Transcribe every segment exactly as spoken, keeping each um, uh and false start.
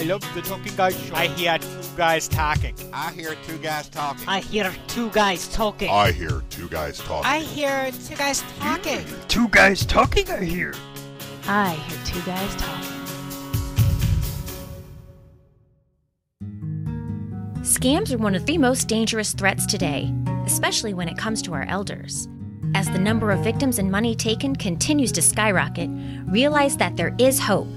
I love the Talking Guys show. I hear two guys talking. I hear two guys talking. I hear two guys talking. I hear two guys talking. I hear two guys talking. Mm, two guys talking, I hear. I hear two guys talking. Scams are one of the most dangerous threats today, especially when it comes to our elders. As the number of victims and money taken continues to skyrocket, realize that there is hope.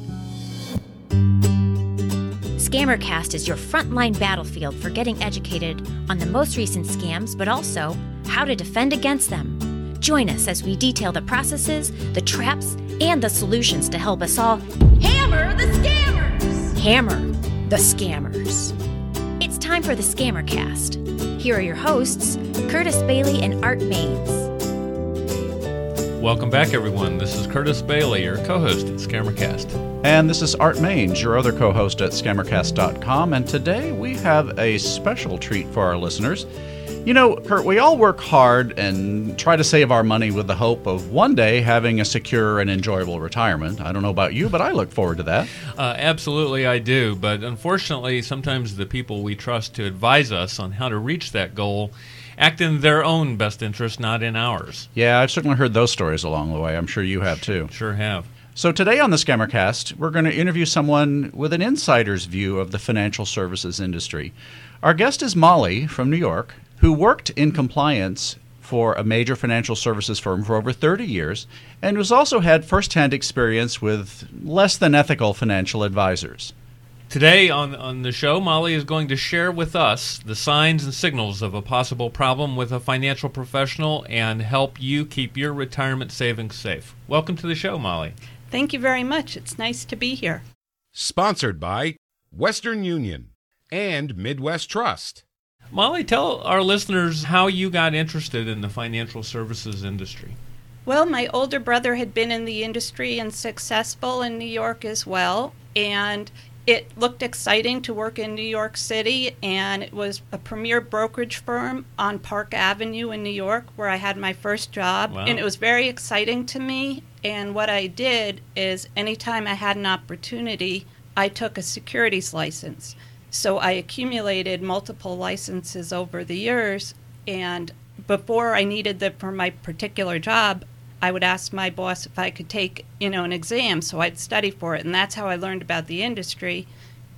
ScammerCast is your frontline battlefield for getting educated on the most recent scams, but also how to defend against them. Join us as we detail the processes, the traps, and the solutions to help us all hammer the scammers! Hammer the scammers. It's time for the ScammerCast. Here are your hosts, Curtis Bailey and Art Maines. Welcome back, everyone. This is Curtis Bailey, your co-host at ScammerCast. And this is Art Maines, your other co-host at ScammerCast dot com. And today we have a special treat for our listeners. You know, Kurt, we all work hard and try to save our money with the hope of one day having a secure and enjoyable retirement. I don't know about you, but I look forward to that. Uh, absolutely, I do. But unfortunately, sometimes the people we trust to advise us on how to reach that goal act in their own best interest, not in ours. Yeah, I've certainly heard those stories along the way. I'm sure you have, too. Sure have. So today on the ScammerCast, we're going to interview someone with an insider's view of the financial services industry. Our guest is Molly from New York, who worked in compliance for a major financial services firm for over thirty years and who's also had firsthand experience with less than ethical financial advisors. Today on, on the show, Molly is going to share with us the signs and signals of a possible problem with a financial professional and help you keep your retirement savings safe. Welcome to the show, Molly. Thank you very much. It's nice to be here. Sponsored by Western Union and Midwest Trust. Molly, tell our listeners how you got interested in the financial services industry. Well, my older brother had been in the industry and successful in New York as well, and it looked exciting to work in New York City, and it was a premier brokerage firm on Park Avenue in New York where I had my first job. Wow. And it was very exciting to me, and what I did is anytime I had an opportunity, I took a securities license. So I accumulated multiple licenses over the years, and before I needed them for my particular job, I would ask my boss if I could take, you know, an exam, so I'd study for it, and that's how I learned about the industry.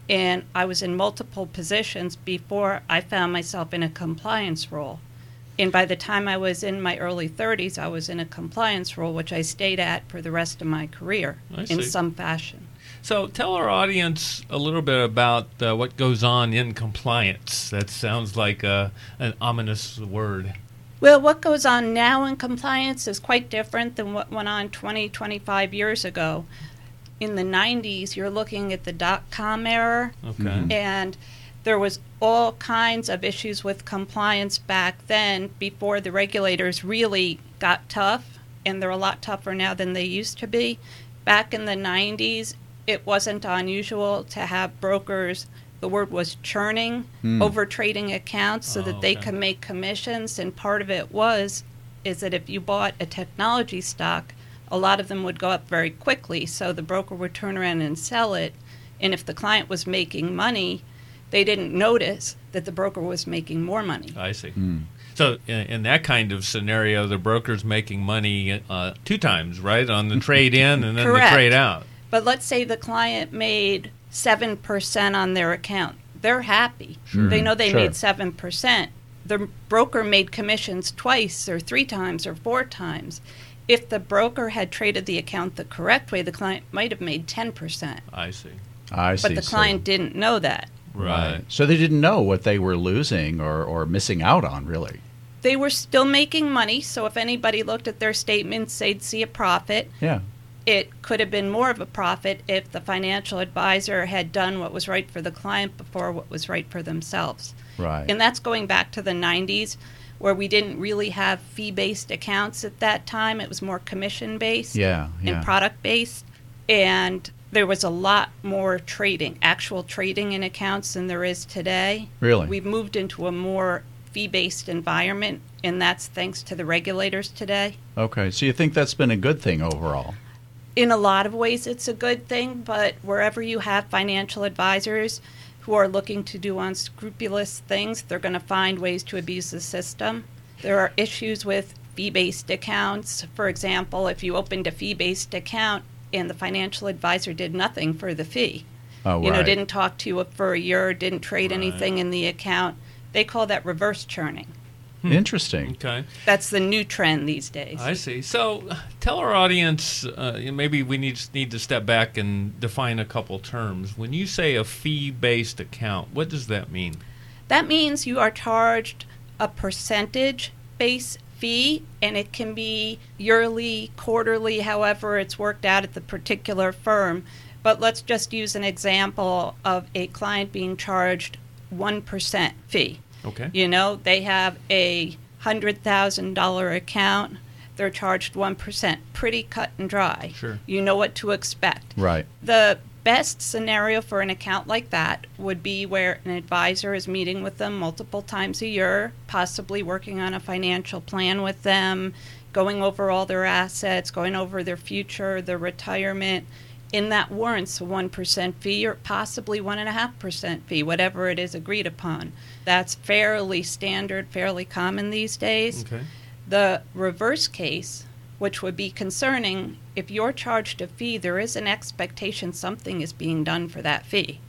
And I was in multiple positions before I found myself in a compliance role. And by the time I was in my early thirties, I was in a compliance role, which I stayed at for the rest of my career in some fashion. So tell our audience a little bit about uh, what goes on in compliance. That sounds like a, an ominous word. Well, what goes on now in compliance is quite different than what went on twenty, twenty-five years ago. In the nineties, you're looking at the dot-com era, okay, and there was all kinds of issues with compliance back then before the regulators really got tough, and they're a lot tougher now than they used to be. Back in the nineties, it wasn't unusual to have brokers, the word was churning, mm. over trading accounts so oh, that they okay. could make commissions. And part of it was, is that if you bought a technology stock, a lot of them would go up very quickly. So the broker would turn around and sell it. And if the client was making money, they didn't notice that the broker was making more money. I see. Mm. So in that kind of scenario, the broker's making money uh, two times, right? On the trade in and then Correct. the trade out. But let's say the client made seven percent on their account. They're happy. Sure. They know they sure. made seven percent. The broker made commissions twice or three times or four times. If the broker had traded the account the correct way, the client might have made ten percent. I see. I see. But the client so. didn't know that. Right. right. So they didn't know what they were losing or, or missing out on, really. They were still making money, so if anybody looked at their statements, they'd see a profit. Yeah. It could have been more of a profit if the financial advisor had done what was right for the client before what was right for themselves. Right. And that's going back to the nineties, where we didn't really have fee-based accounts at that time. It was more commission-based yeah, yeah. and product-based. And there was a lot more trading, actual trading in accounts than there is today. Really? We've moved into a more fee-based environment, and that's thanks to the regulators today. Okay. So you think that's been a good thing overall? in a lot of ways it's a good thing, but wherever you have financial advisors who are looking to do unscrupulous things, they're going to find ways to abuse the system. There are issues with fee-based accounts. For example, if you opened a fee-based account and the financial advisor did nothing for the fee, oh, you right. know, didn't talk to you for a year, didn't trade right. anything in the account, they call that reverse churning. Hmm. Interesting. Okay. That's the new trend these days. I see. So tell our audience, uh, maybe we need, need to step back and define a couple terms. When you say a fee-based account, what does that mean? That means you are charged a percentage-based fee, and it can be yearly, quarterly, however it's worked out at the particular firm. But let's just use an example of a client being charged one percent fee. Okay. You know, they have a one hundred thousand dollars account. They're charged one percent. Pretty cut and dry. Sure. You know what to expect. Right. The best scenario for an account like that would be where an advisor is meeting with them multiple times a year, possibly working on a financial plan with them, going over all their assets, going over their future, their retirement. And that warrants a one percent fee or possibly one point five percent fee, whatever it is agreed upon. That's fairly standard, fairly common these days. Okay. The reverse case, which would be concerning, if you're charged a fee, there is an expectation something is being done for that fee.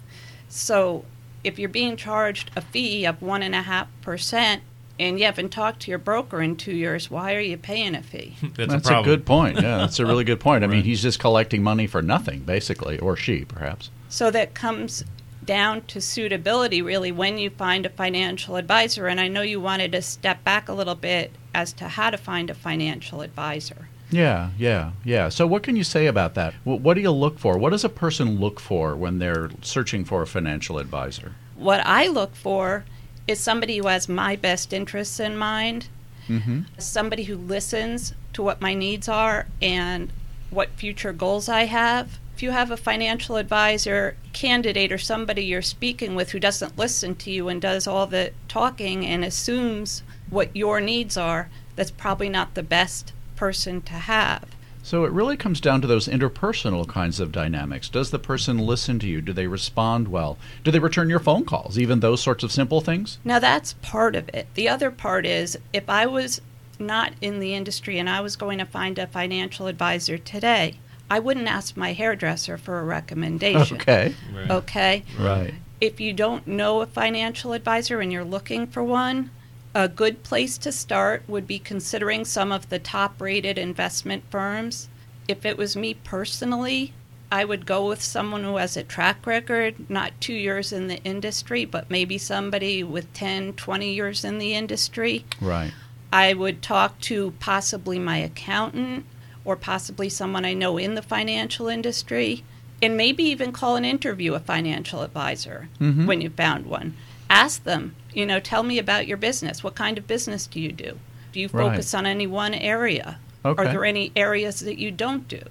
So if you're being charged a fee of one point five percent, and you haven't talked to your broker in two years, why are you paying a fee? That's, that's a, a good point. Yeah, that's a really good point. I right. mean, he's just collecting money for nothing, basically, or she, perhaps. So that comes down to suitability, really, when you find a financial advisor. And I know you wanted to step back a little bit as to how to find a financial advisor. Yeah, yeah, yeah. So what can you say about that? What do you look for? What does a person look for when they're searching for a financial advisor? What I look for is somebody who has my best interests in mind, mm-hmm. somebody who listens to what my needs are and what future goals I have. If you have a financial advisor candidate or somebody you're speaking with who doesn't listen to you and does all the talking and assumes what your needs are, that's probably not the best person to have. So it really comes down to those interpersonal kinds of dynamics. Does the person listen to you? Do they respond well? Do they return your phone calls? Even those sorts of simple things? Now, that's part of it. The other part is, if I was not in the industry and I was going to find a financial advisor today, I wouldn't ask my hairdresser for a recommendation. Okay. Right. Okay? Right. If you don't know a financial advisor and you're looking for one, a good place to start would be considering some of the top-rated investment firms. If it was me personally, I would go with someone who has a track record, not two years in the industry, but maybe somebody with ten, twenty years in the industry. Right. I would talk to possibly my accountant or possibly someone I know in the financial industry, and maybe even call and interview a financial advisor mm-hmm. when you found one. Ask them, you know, tell me about your business. What kind of business do you do? Do you focus right. on any one area? Okay. Are there any areas that you don't do?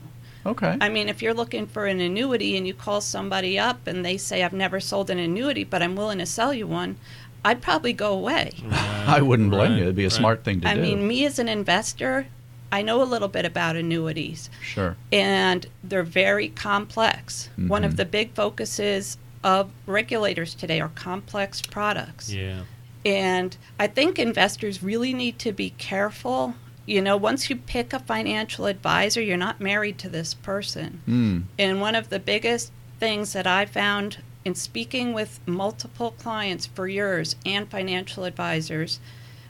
Okay. I mean, if you're looking for an annuity and you call somebody up and they say, I've never sold an annuity, but I'm willing to sell you one, I'd probably go away. Right. I wouldn't blame right. you. It'd be a right. smart thing to I do. I mean, me as an investor, I know a little bit about annuities. Sure. And they're very complex. Mm-hmm. One of the big focuses of regulators today are complex products. Yeah. And I think investors really need to be careful. You know, once you pick a financial advisor, you're not married to this person. Mm. And one of the biggest things that I found in speaking with multiple clients for years and financial advisors,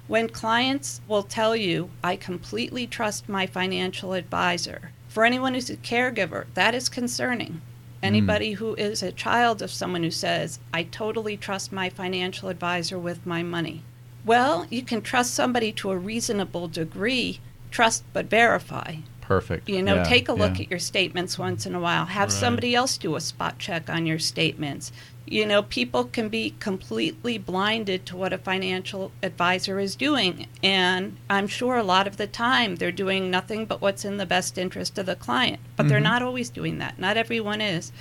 when clients will tell you, I completely trust my financial advisor. For anyone who's a caregiver, that is concerning. Anybody who is a child of someone who says, I totally trust my financial advisor with my money. Well, you can trust somebody to a reasonable degree. Trust but verify. Perfect. You know, yeah, take a look yeah. at your statements once in a while. Have right. somebody else do a spot check on your statements. You know, people can be completely blinded to what a financial advisor is doing. And I'm sure a lot of the time they're doing nothing but what's in the best interest of the client. But mm-hmm. they're not always doing that. Not everyone is.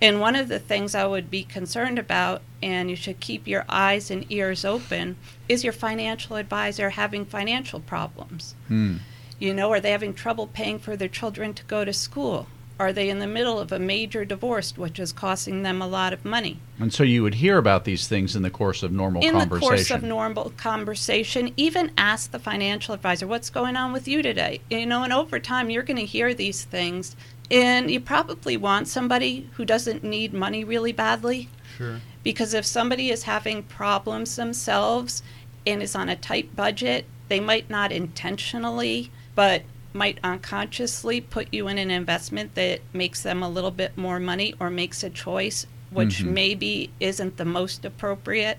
And one of the things I would be concerned about, and you should keep your eyes and ears open, is your financial advisor having financial problems? Mm. You know, are they having trouble paying for their children to go to school? Are they in the middle of a major divorce, which is costing them a lot of money? And so you would hear about these things in the course of normal in conversation. In the course of normal conversation, even ask the financial advisor, what's going on with you today? You know, and over time, you're going to hear these things. And you probably want somebody who doesn't need money really badly. Sure. Because if somebody is having problems themselves and is on a tight budget, they might not intentionally, but might unconsciously put you in an investment that makes them a little bit more money or makes a choice which mm-hmm. maybe isn't the most appropriate.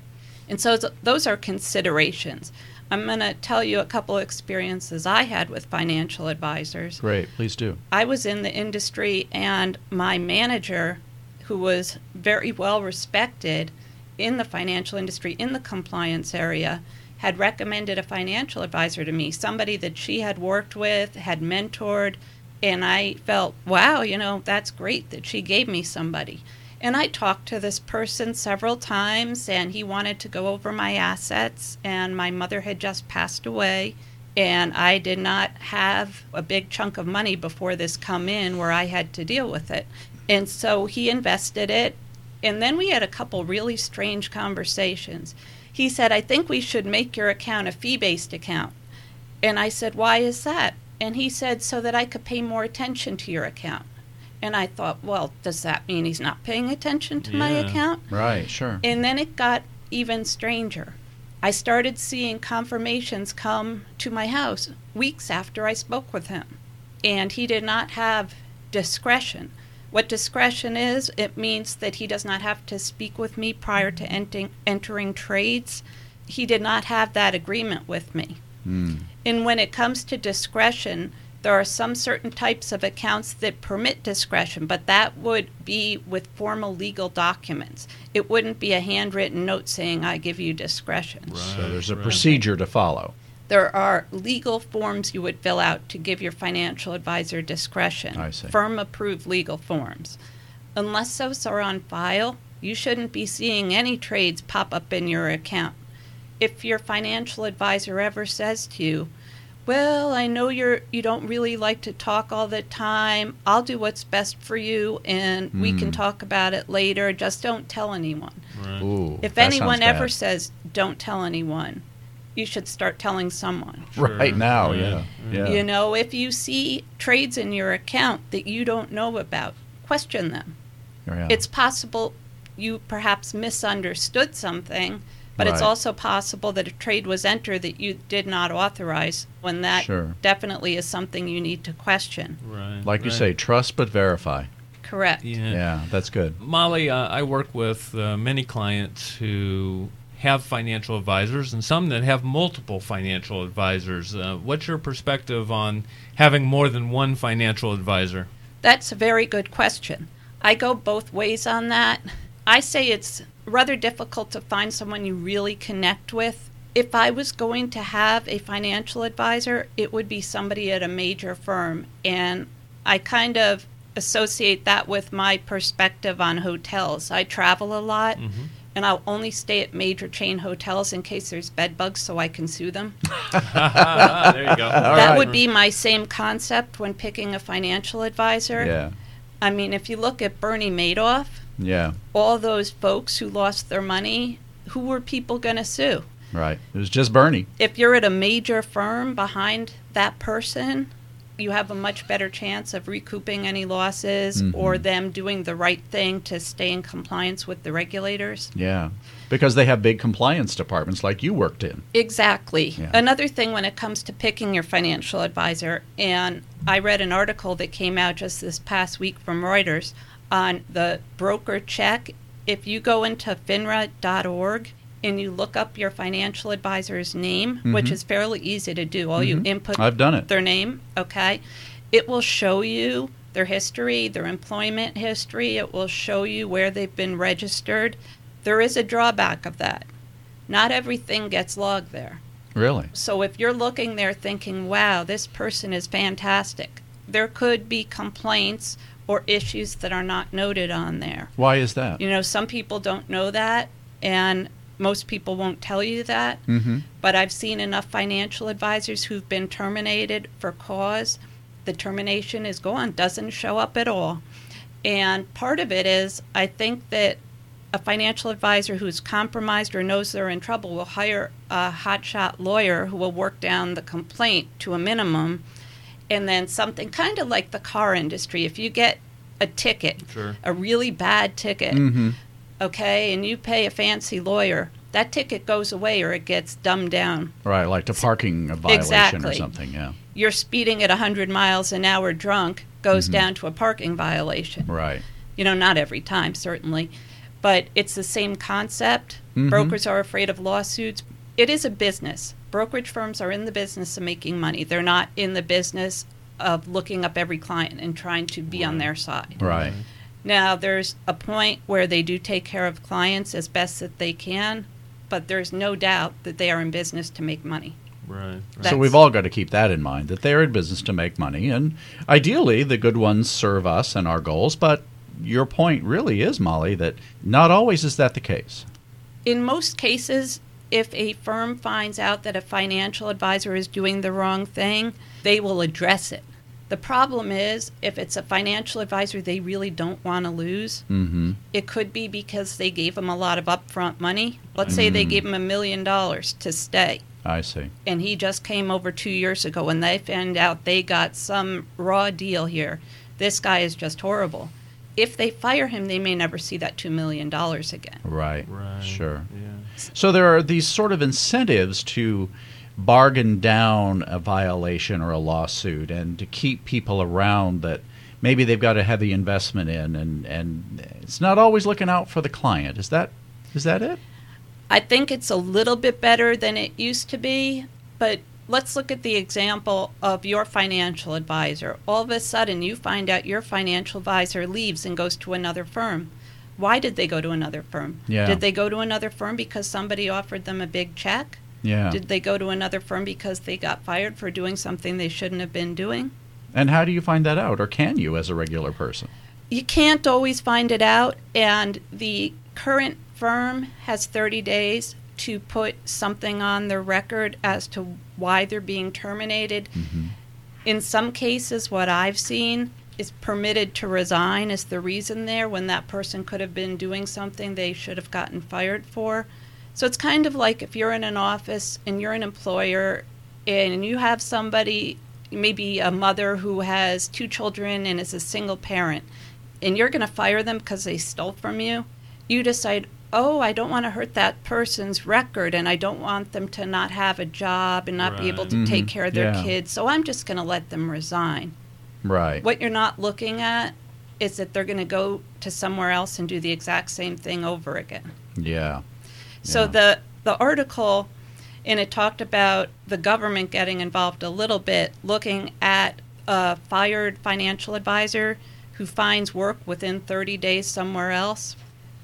And so those are considerations. I'm going to tell you a couple experiences I had with financial advisors. Great, please do. I was in the industry, and my manager, who was very well respected in the financial industry, in the compliance area, had recommended a financial advisor to me, somebody that she had worked with, had mentored, and I felt, wow, you know, that's great that she gave me somebody. And I talked to this person several times, and he wanted to go over my assets, and my mother had just passed away, and I did not have a big chunk of money before this come in where I had to deal with it. And so he invested it, and then we had a couple really strange conversations. He said, I think we should make your account a fee-based account. And I said, why is that? And he said, so that I could pay more attention to your account. And I thought, well, does that mean he's not paying attention to yeah, my account? Right, sure. And then it got even stranger. I started seeing confirmations come to my house weeks after I spoke with him. And he did not have discretion. What discretion is, it means that he does not have to speak with me prior to enting, entering trades. He did not have that agreement with me. Mm. And when it comes to discretion, there are some certain types of accounts that permit discretion, but that would be with formal legal documents. It wouldn't be a handwritten note saying, I give you discretion. Right, so there's a right. procedure to follow. There are legal forms you would fill out to give your financial advisor discretion. I see. Firm-approved legal forms. Unless those are on file, you shouldn't be seeing any trades pop up in your account. If your financial advisor ever says to you, well, I know you're, you don't really like to talk all the time. I'll do what's best for you, and mm. we can talk about it later. Just don't tell anyone. Right. Ooh, if anyone ever says, don't tell anyone, you should start telling someone. Sure. Right now, yeah. Yeah. yeah. You know, if you see trades in your account that you don't know about, question them. Yeah. It's possible you perhaps misunderstood something, but right. it's also possible that a trade was entered that you did not authorize, when that sure. definitely is something you need to question. Right. Like right. you say, trust but verify. Correct. Yeah, yeah, that's good. Molly, uh, I work with uh, many clients who have financial advisors, and some that have multiple financial advisors. Uh, what's your perspective on having more than one financial advisor? That's a very good question. I go both ways on that. I say it's rather difficult to find someone you really connect with. If I was going to have a financial advisor, it would be somebody at a major firm, and I kind of associate that with my perspective on hotels. I travel a lot. Mm-hmm. And I'll only stay at major chain hotels in case there's bed bugs so I can sue them. There you go. All that right. would be my same concept when picking a financial advisor. Yeah. I mean, if you look at Bernie Madoff, yeah. all those folks who lost their money, who were people going to sue? Right. It was just Bernie. If you're at a major firm behind that person, you have a much better chance of recouping any losses mm-hmm. or them doing the right thing to stay in compliance with the regulators. Yeah, because they have big compliance departments like you worked in. Exactly. Yeah. Another thing when it comes to picking your financial advisor, and I read an article that came out just this past week from Reuters on the BrokerCheck. If you go into FINRA dot org and you look up your financial advisor's name, mm-hmm. which is fairly easy to do. All mm-hmm. you input I've done it. Their name, okay? It will show you their history, their employment history. It will show you where they've been registered. There is a drawback of that. Not everything gets logged there. Really? So if you're looking there thinking, wow, this person is fantastic, there could be complaints or issues that are not noted on there. Why is that? You know, some people don't know that, and most people won't tell you that, mm-hmm. but I've seen enough financial advisors who've been terminated for cause the termination is gone, doesn't show up at all. And part of it is, I think that a financial advisor who's compromised or knows they're in trouble will hire a hotshot lawyer who will work down the complaint to a minimum. And then something kind of like the car industry, if you get a ticket, sure. a really bad ticket, mm-hmm. okay, and you pay a fancy lawyer, that ticket goes away or it gets dumbed down. Right, like the parking violation exactly. or something, yeah. You're speeding at one hundred miles an hour drunk goes mm-hmm. down to a parking violation. Right. You know, not every time, certainly. But it's the same concept. Mm-hmm. Brokers are afraid of lawsuits. It is a business. Brokerage firms are in the business of making money. They're not in the business of looking up every client and trying to be right. on their side. Right. Now, there's a point where they do take care of clients as best that they can, but there's no doubt that they are in business to make money. Right. right. So we've all got to keep that in mind, that they're in business to make money. And ideally, the good ones serve us and our goals. But your point really is, Molly, that not always is that the case. In most cases, if a firm finds out that a financial advisor is doing the wrong thing, they will address it. The problem is, if it's a financial advisor they really don't want to lose, mm-hmm. it could be because they gave them a lot of upfront money. Let's say mm. they gave him a million dollars to stay. I see. And he just came over two years ago, and they found out they got some raw deal here. This guy is just horrible. If they fire him, they may never see that two million dollars again. Right. Right. Sure. Yeah. So there are these sort of incentives to bargain down a violation or a lawsuit and to keep people around that maybe they've got a heavy investment in, and, and it's not always looking out for the client. Is that is that it? I think it's a little bit better than it used to be, but let's look at the example of your financial advisor. All of a sudden, you find out your financial advisor leaves and goes to another firm. Why did they go to another firm? Yeah. Did they go to another firm because somebody offered them a big check? Yeah. Did they go to another firm because they got fired for doing something they shouldn't have been doing? And how do you find that out, or can you as a regular person? You can't always find it out, and the current firm has thirty days to put something on their record as to why they're being terminated. Mm-hmm. In some cases, what I've seen is permitted to resign is the reason there, when that person could have been doing something they should have gotten fired for. So it's kind of like if you're in an office and you're an employer and you have somebody, maybe a mother who has two children and is a single parent, and you're going to fire them because they stole from you, you decide, oh, I don't want to hurt that person's record, and I don't want them to not have a job and not right. be able to mm-hmm. take care of their yeah. kids, so I'm just going to let them resign. Right. What you're not looking at is that they're going to go to somewhere else and do the exact same thing over again. Yeah. So yeah. the the article, and it talked about the government getting involved a little bit, looking at a fired financial advisor who finds work within thirty days somewhere else.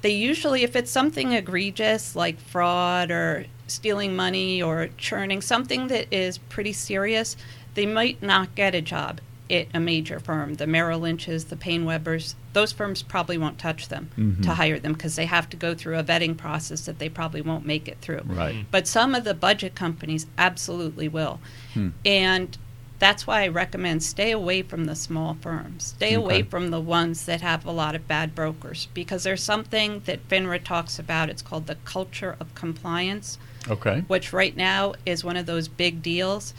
They usually, if it's something egregious like fraud or stealing money or churning, something that is pretty serious, they might not get a job at a major firm. The Merrill Lynches, the Paine Webbers, those firms probably won't touch them mm-hmm. to hire them because they have to go through a vetting process that they probably won't make it through. Right. But some of the budget companies absolutely will. Hmm. And that's why I recommend stay away from the small firms. Stay okay. away from the ones that have a lot of bad brokers, because there's something that FINRA talks about. It's called the culture of compliance, okay. which right now is one of those big deals.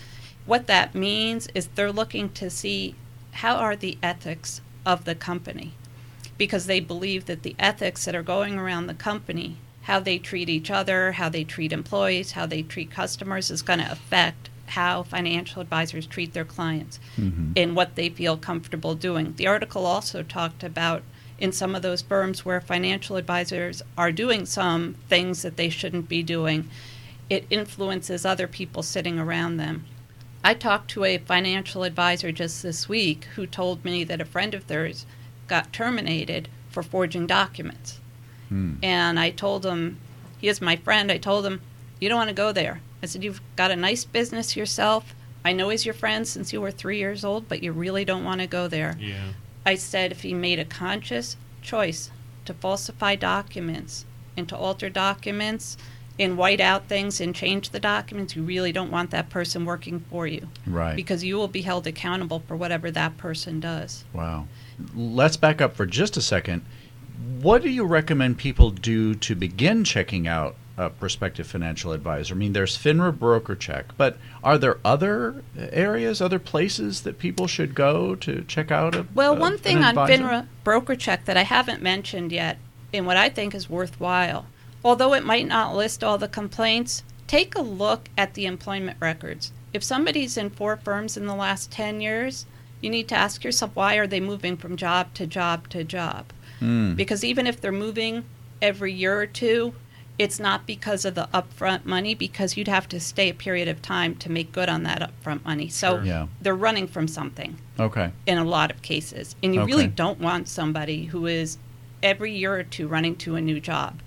What that means is they're looking to see how are the ethics of the company, because they believe that the ethics that are going around the company, how they treat each other, how they treat employees, how they treat customers, is going to affect how financial advisors treat their clients mm-hmm. and what they feel comfortable doing. The article also talked about in some of those firms where financial advisors are doing some things that they shouldn't be doing, it influences other people sitting around them. I talked to a financial advisor just this week who told me that a friend of theirs got terminated for forging documents. Mm. And I told him, he is my friend, I told him, you don't want to go there. I said, you've got a nice business yourself. I know he's your friend since you were three years old, but you really don't want to go there. Yeah. I said, if he made a conscious choice to falsify documents and to alter documents and white out things and change the documents, you really don't want that person working for you. Right. Because you will be held accountable for whatever that person does. Wow. Let's back up for just a second. What do you recommend people do to begin checking out a prospective financial advisor? I mean, there's FINRA BrokerCheck, but are there other areas, other places that people should go to check out a Well, one a, thing on FINRA BrokerCheck that I haven't mentioned yet, and what I think is worthwhile, although it might not list all the complaints, take a look at the employment records. If somebody's in four firms in the last ten years, you need to ask yourself, why are they moving from job to job to job? Mm. Because even if they're moving every year or two, it's not because of the upfront money, because you'd have to stay a period of time to make good on that upfront money. So sure. yeah. they're running from something okay. in a lot of cases. And you okay. really don't want somebody who is every year or two running to a new job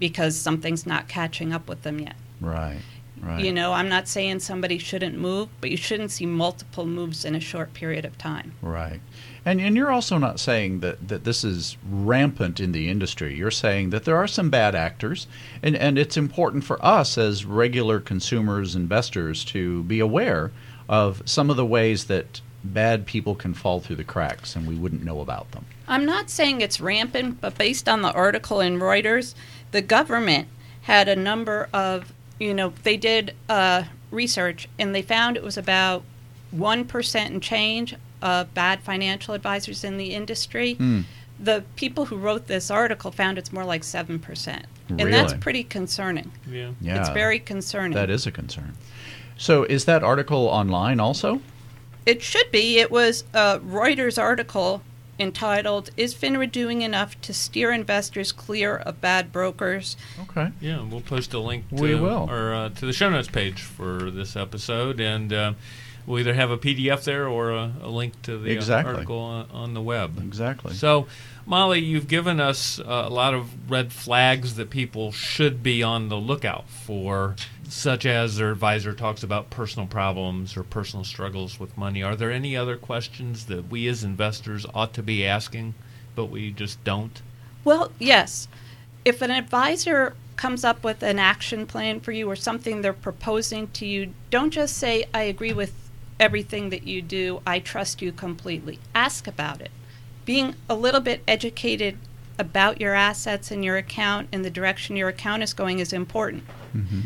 because something's not catching up with them yet. Right, right. You know, I'm not saying somebody shouldn't move, but you shouldn't see multiple moves in a short period of time. Right. And and you're also not saying that, that this is rampant in the industry. You're saying that there are some bad actors, and, and it's important for us as regular consumers, investors, to be aware of some of the ways that bad people can fall through the cracks and we wouldn't know about them. I'm not saying it's rampant, but based on the article in Reuters, the government had a number of, you know, they did uh, research and they found it was about one percent and change of bad financial advisors in the industry. Mm. The people who wrote this article found it's more like seven percent. Really? And that's pretty concerning. Yeah. yeah. It's very concerning. That is a concern. So is that article online also? It should be. It was a Reuters article entitled, Is FINRA Doing Enough to Steer Investors Clear of Bad Brokers? Okay. Yeah, we'll post a link to, we will. Or, uh, to the show notes page for this episode. And uh, we'll either have a P D F there or a, a link to the exactly. article on, on the web. Exactly. So, Molly, you've given us a lot of red flags that people should be on the lookout for, such as their advisor talks about personal problems or personal struggles with money. Are there any other questions that we as investors ought to be asking, but we just don't? Well, yes. If an advisor comes up with an action plan for you or something they're proposing to you, don't just say, I agree with everything that you do. I trust you completely. Ask about it. Being a little bit educated about your assets and your account and the direction your account is going is important. Mm-hmm.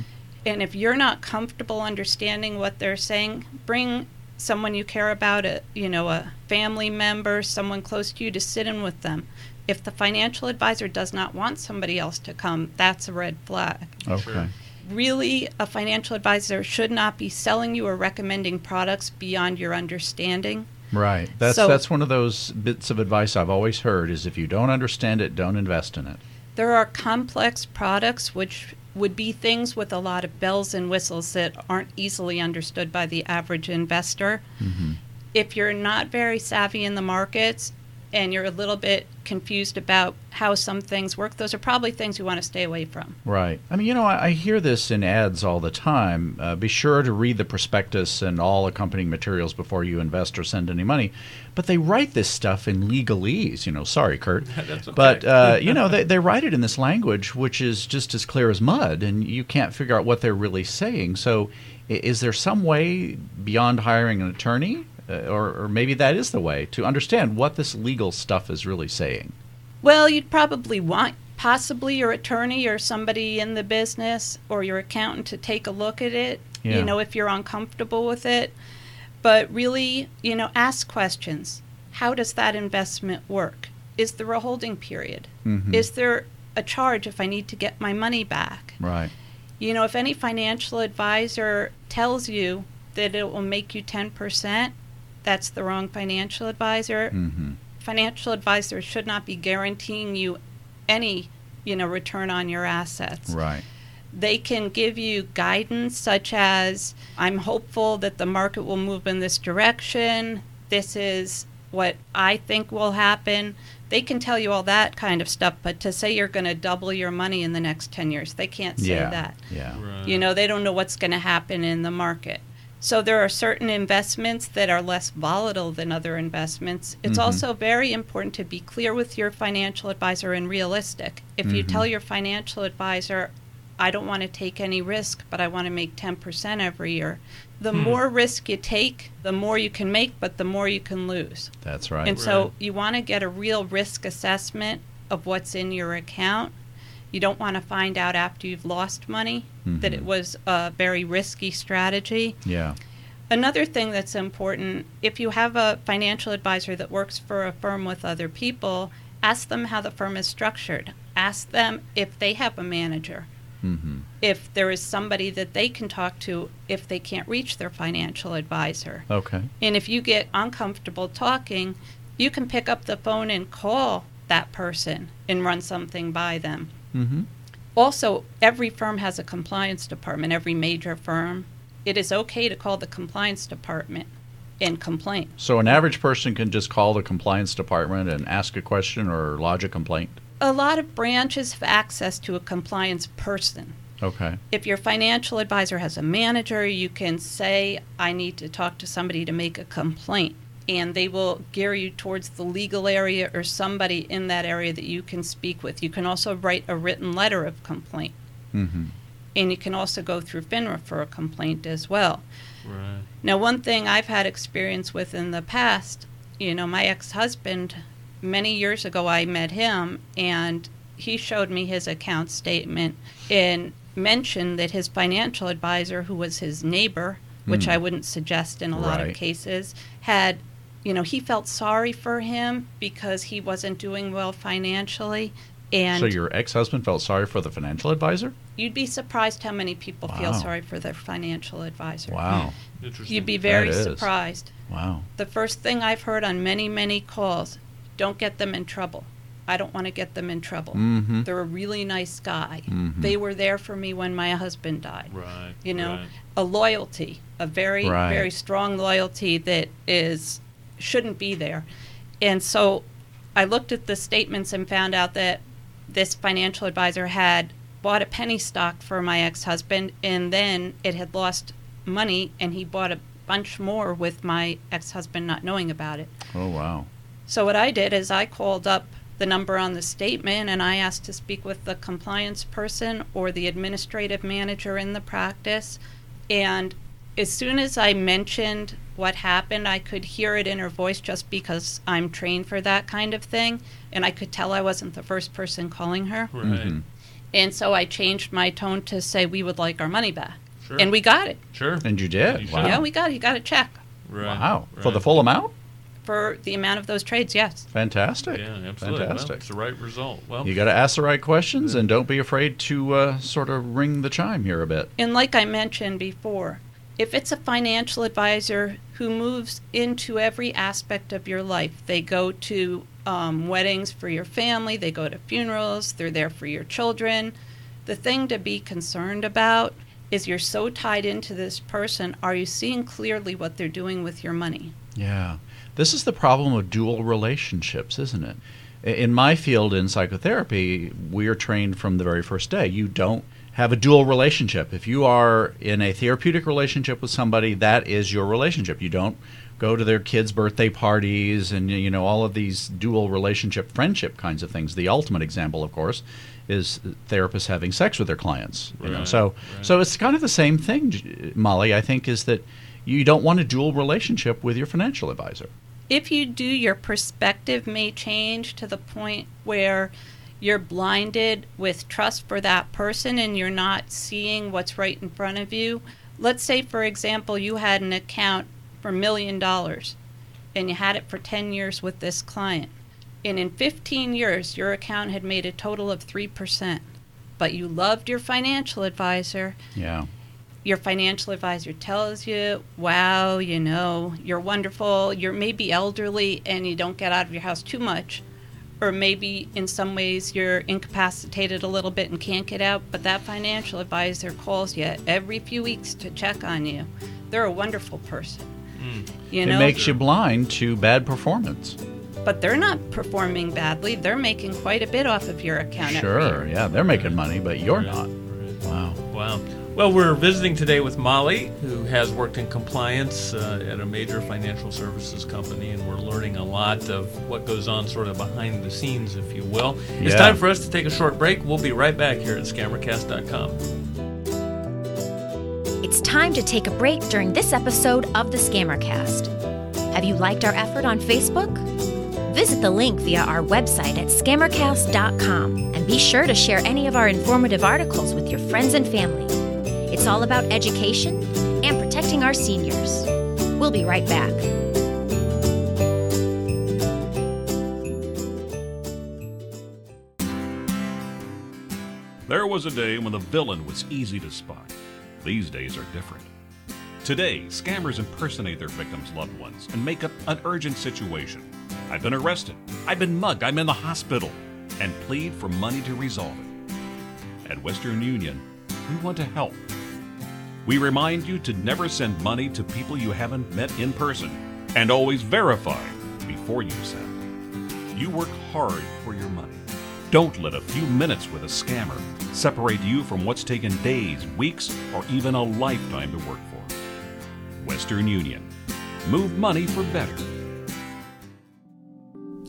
And if you're not comfortable understanding what they're saying, bring someone you care about, a, you know, a family member, someone close to you to sit in with them. If the financial advisor does not want somebody else to come, that's a red flag. Okay. Really, a financial advisor should not be selling you or recommending products beyond your understanding. Right. That's so, that's one of those bits of advice I've always heard is if you don't understand it, don't invest in it. There are complex products which would be things with a lot of bells and whistles that aren't easily understood by the average investor. Mm-hmm. If you're not very savvy in the markets and you're a little bit confused about how some things work, those are probably things you want to stay away from. Right. I mean, you know, I, I hear this in ads all the time. Uh, be sure to read the prospectus and all accompanying materials before you invest or send any money. But they write this stuff in legalese. You know, sorry, Kurt. That's okay. But, uh, you know, they, they write it in this language, which is just as clear as mud, and you can't figure out what they're really saying. So is there some way beyond hiring an attorney? Uh, or, or maybe that is the way to understand what this legal stuff is really saying. Well, you'd probably want possibly your attorney or somebody in the business or your accountant to take a look at it, yeah. you know, if you're uncomfortable with it. But really, you know, ask questions. How does that investment work? Is there a holding period? Mm-hmm. Is there a charge if I need to get my money back? Right. You know, if any financial advisor tells you that it will make you ten percent, that's the wrong financial advisor. Mm-hmm. Financial advisors should not be guaranteeing you any, you know, return on your assets. Right. They can give you guidance such as, I'm hopeful that the market will move in this direction. This is what I think will happen. They can tell you all that kind of stuff, but to say you're going to double your money in the next ten years, they can't say yeah. that. Yeah. Right. You know, they don't know what's going to happen in the market. So there are certain investments that are less volatile than other investments. It's mm-hmm. also very important to be clear with your financial advisor and realistic. If mm-hmm. you tell your financial advisor, I don't want to take any risk, but I want to make ten percent every year. The hmm. more risk you take, the more you can make, but the more you can lose. That's right. And right. so you want to get a real risk assessment of what's in your account. You don't want to find out after you've lost money mm-hmm. that it was a very risky strategy. Yeah. Another thing that's important, if you have a financial advisor that works for a firm with other people, ask them how the firm is structured. Ask them if they have a manager, mm-hmm. if there is somebody that they can talk to if they can't reach their financial advisor. Okay. And if you get uncomfortable talking, you can pick up the phone and call that person and run something by them. Mm-hmm. Also, every firm has a compliance department, every major firm. It is okay to call the compliance department and complain. So an average person can just call the compliance department and ask a question or lodge a complaint? A lot of branches have access to a compliance person. Okay. If your financial advisor has a manager, you can say, I need to talk to somebody to make a complaint. And they will gear you towards the legal area or somebody in that area that you can speak with. You can also write a written letter of complaint. Mm-hmm. And you can also go through FINRA for a complaint as well. Right. Now, one thing I've had experience with in the past, you know, my ex-husband, many years ago I met him, and he showed me his account statement and mentioned that his financial advisor, who was his neighbor, mm. which I wouldn't suggest in a right. lot of cases, had... You know, he felt sorry for him because he wasn't doing well financially. And so your ex-husband felt sorry for the financial advisor? You'd be surprised how many people wow. feel sorry for their financial advisor. Wow. Interesting. You'd be very surprised. Wow. The first thing I've heard on many, many calls, don't get them in trouble. I don't want to get them in trouble. Mm-hmm. They're a really nice guy. Mm-hmm. They were there for me when my husband died. Right. You know, right. a loyalty, a very, right. very strong loyalty that is... shouldn't be there. And so I looked at the statements and found out that this financial advisor had bought a penny stock for my ex-husband, and then it had lost money, and he bought a bunch more with my ex-husband not knowing about it. Oh, wow. So what I did is I called up the number on the statement, and I asked to speak with the compliance person or the administrative manager in the practice. And as soon as I mentioned what happened, I could hear it in her voice just because I'm trained for that kind of thing, and I could tell I wasn't the first person calling her. Right. Mm-hmm. And so I changed my tone to say, we would like our money back. Sure. And we got it. Sure. And you did? Wow. Yeah, we got it. You got a check. Right. Wow. Right. For the full amount? For the amount of those trades, yes. Fantastic. Yeah, absolutely. Fantastic. Well, it's the right result. Well, you got to ask the right questions, yeah. and don't be afraid to uh, sort of ring the chime here a bit. And like I mentioned before, if it's a financial advisor who moves into every aspect of your life, they go to um, weddings for your family, they go to funerals, they're there for your children, the thing to be concerned about is you're so tied into this person, are you seeing clearly what they're doing with your money? Yeah. This is the problem of dual relationships, isn't it? In my field in psychotherapy, we're trained from the very first day. You don't have a dual relationship. If you are in a therapeutic relationship with somebody, that is your relationship. You don't go to their kids' birthday parties and, you know, all of these dual relationship friendship kinds of things. The ultimate example, of course, is therapists having sex with their clients. You right, know? So right. so it's kind of the same thing, Molly, I think, is that you don't want a dual relationship with your financial advisor. If you do, your perspective may change to the point where you're blinded with trust for that person and you're not seeing what's right in front of you. Let's say, for example, you had an account for a million dollars and you had it for ten years with this client. And in fifteen years, your account had made a total of three percent. But you loved your financial advisor. Yeah. Your financial advisor tells you, wow, you know, you're wonderful. You're maybe elderly and you don't get out of your house too much. Or maybe in some ways you're incapacitated a little bit and can't get out, but that financial advisor calls you every few weeks to check on you. They're a wonderful person. Mm. You know? It makes you blind to bad performance. But they're not performing badly. They're making quite a bit off of your account. Sure, yeah, they're making money, but you're not. Wow. Wow. Well, we're visiting today with Molly, who has worked in compliance uh, at a major financial services company, and we're learning a lot of what goes on sort of behind the scenes, if you will. Yeah. It's time for us to take a short break. We'll be right back here at Scammer Cast dot com. It's time to take a break during this episode of the ScammerCast. Have you liked our effort on Facebook? Visit the link via our website at Scammer Cast dot com and be sure to share any of our informative articles with your friends and family. It's all about education and protecting our seniors. We'll be right back. There was a day when the villain was easy to spot. These days are different. Today, scammers impersonate their victims' loved ones and make up an urgent situation. I've been arrested, I've been mugged, I'm in the hospital, and plead for money to resolve it. At Western Union, we want to help. We remind you to never send money to people you haven't met in person, and always verify before you send. You work hard for your money. Don't let a few minutes with a scammer separate you from what's taken days, weeks, or even a lifetime to work for. Western Union. Move money for better.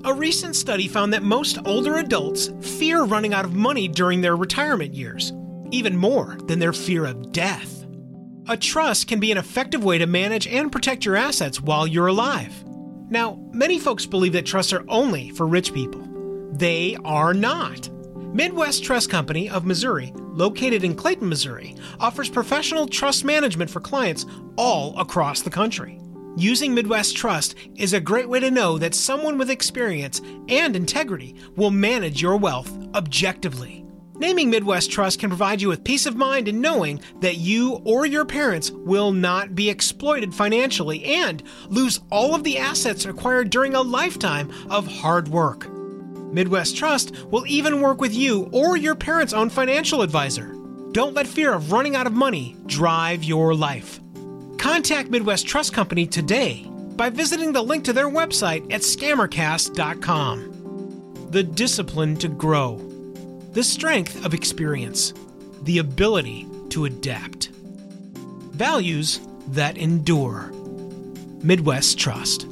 A recent study found that most older adults fear running out of money during their retirement years, even more than their fear of death. A trust can be an effective way to manage and protect your assets while you're alive. Now, many folks believe that trusts are only for rich people. They are not. Midwest Trust Company of Missouri, located in Clayton, Missouri, offers professional trust management for clients all across the country. Using Midwest Trust is a great way to know that someone with experience and integrity will manage your wealth objectively. Naming Midwest Trust can provide you with peace of mind in knowing that you or your parents will not be exploited financially and lose all of the assets acquired during a lifetime of hard work. Midwest Trust will even work with you or your parents' own financial advisor. Don't let fear of running out of money drive your life. Contact Midwest Trust Company today by visiting the link to their website at Scammer Cast dot com. The discipline to grow. The strength of experience, the ability to adapt. Values that endure. Midwest Trust.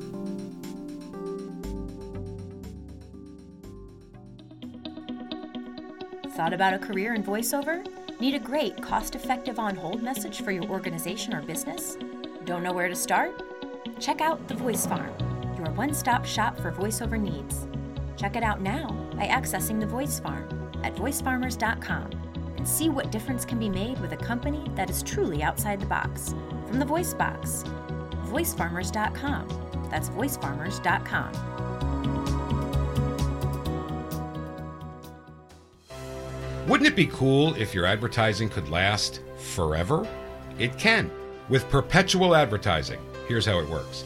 Thought about a career in voiceover? Need a great, cost-effective on-hold message for your organization or business? Don't know where to start? Check out The Voice Farm, your one-stop shop for voiceover needs. Check it out now by accessing The Voice Farm at voice farmers dot com and see what difference can be made with a company that is truly outside the box. From the Voice Box, voice farmers dot com. That's voice farmers dot com. Wouldn't it be cool if your advertising could last forever? It can with perpetual advertising. Here's how it works.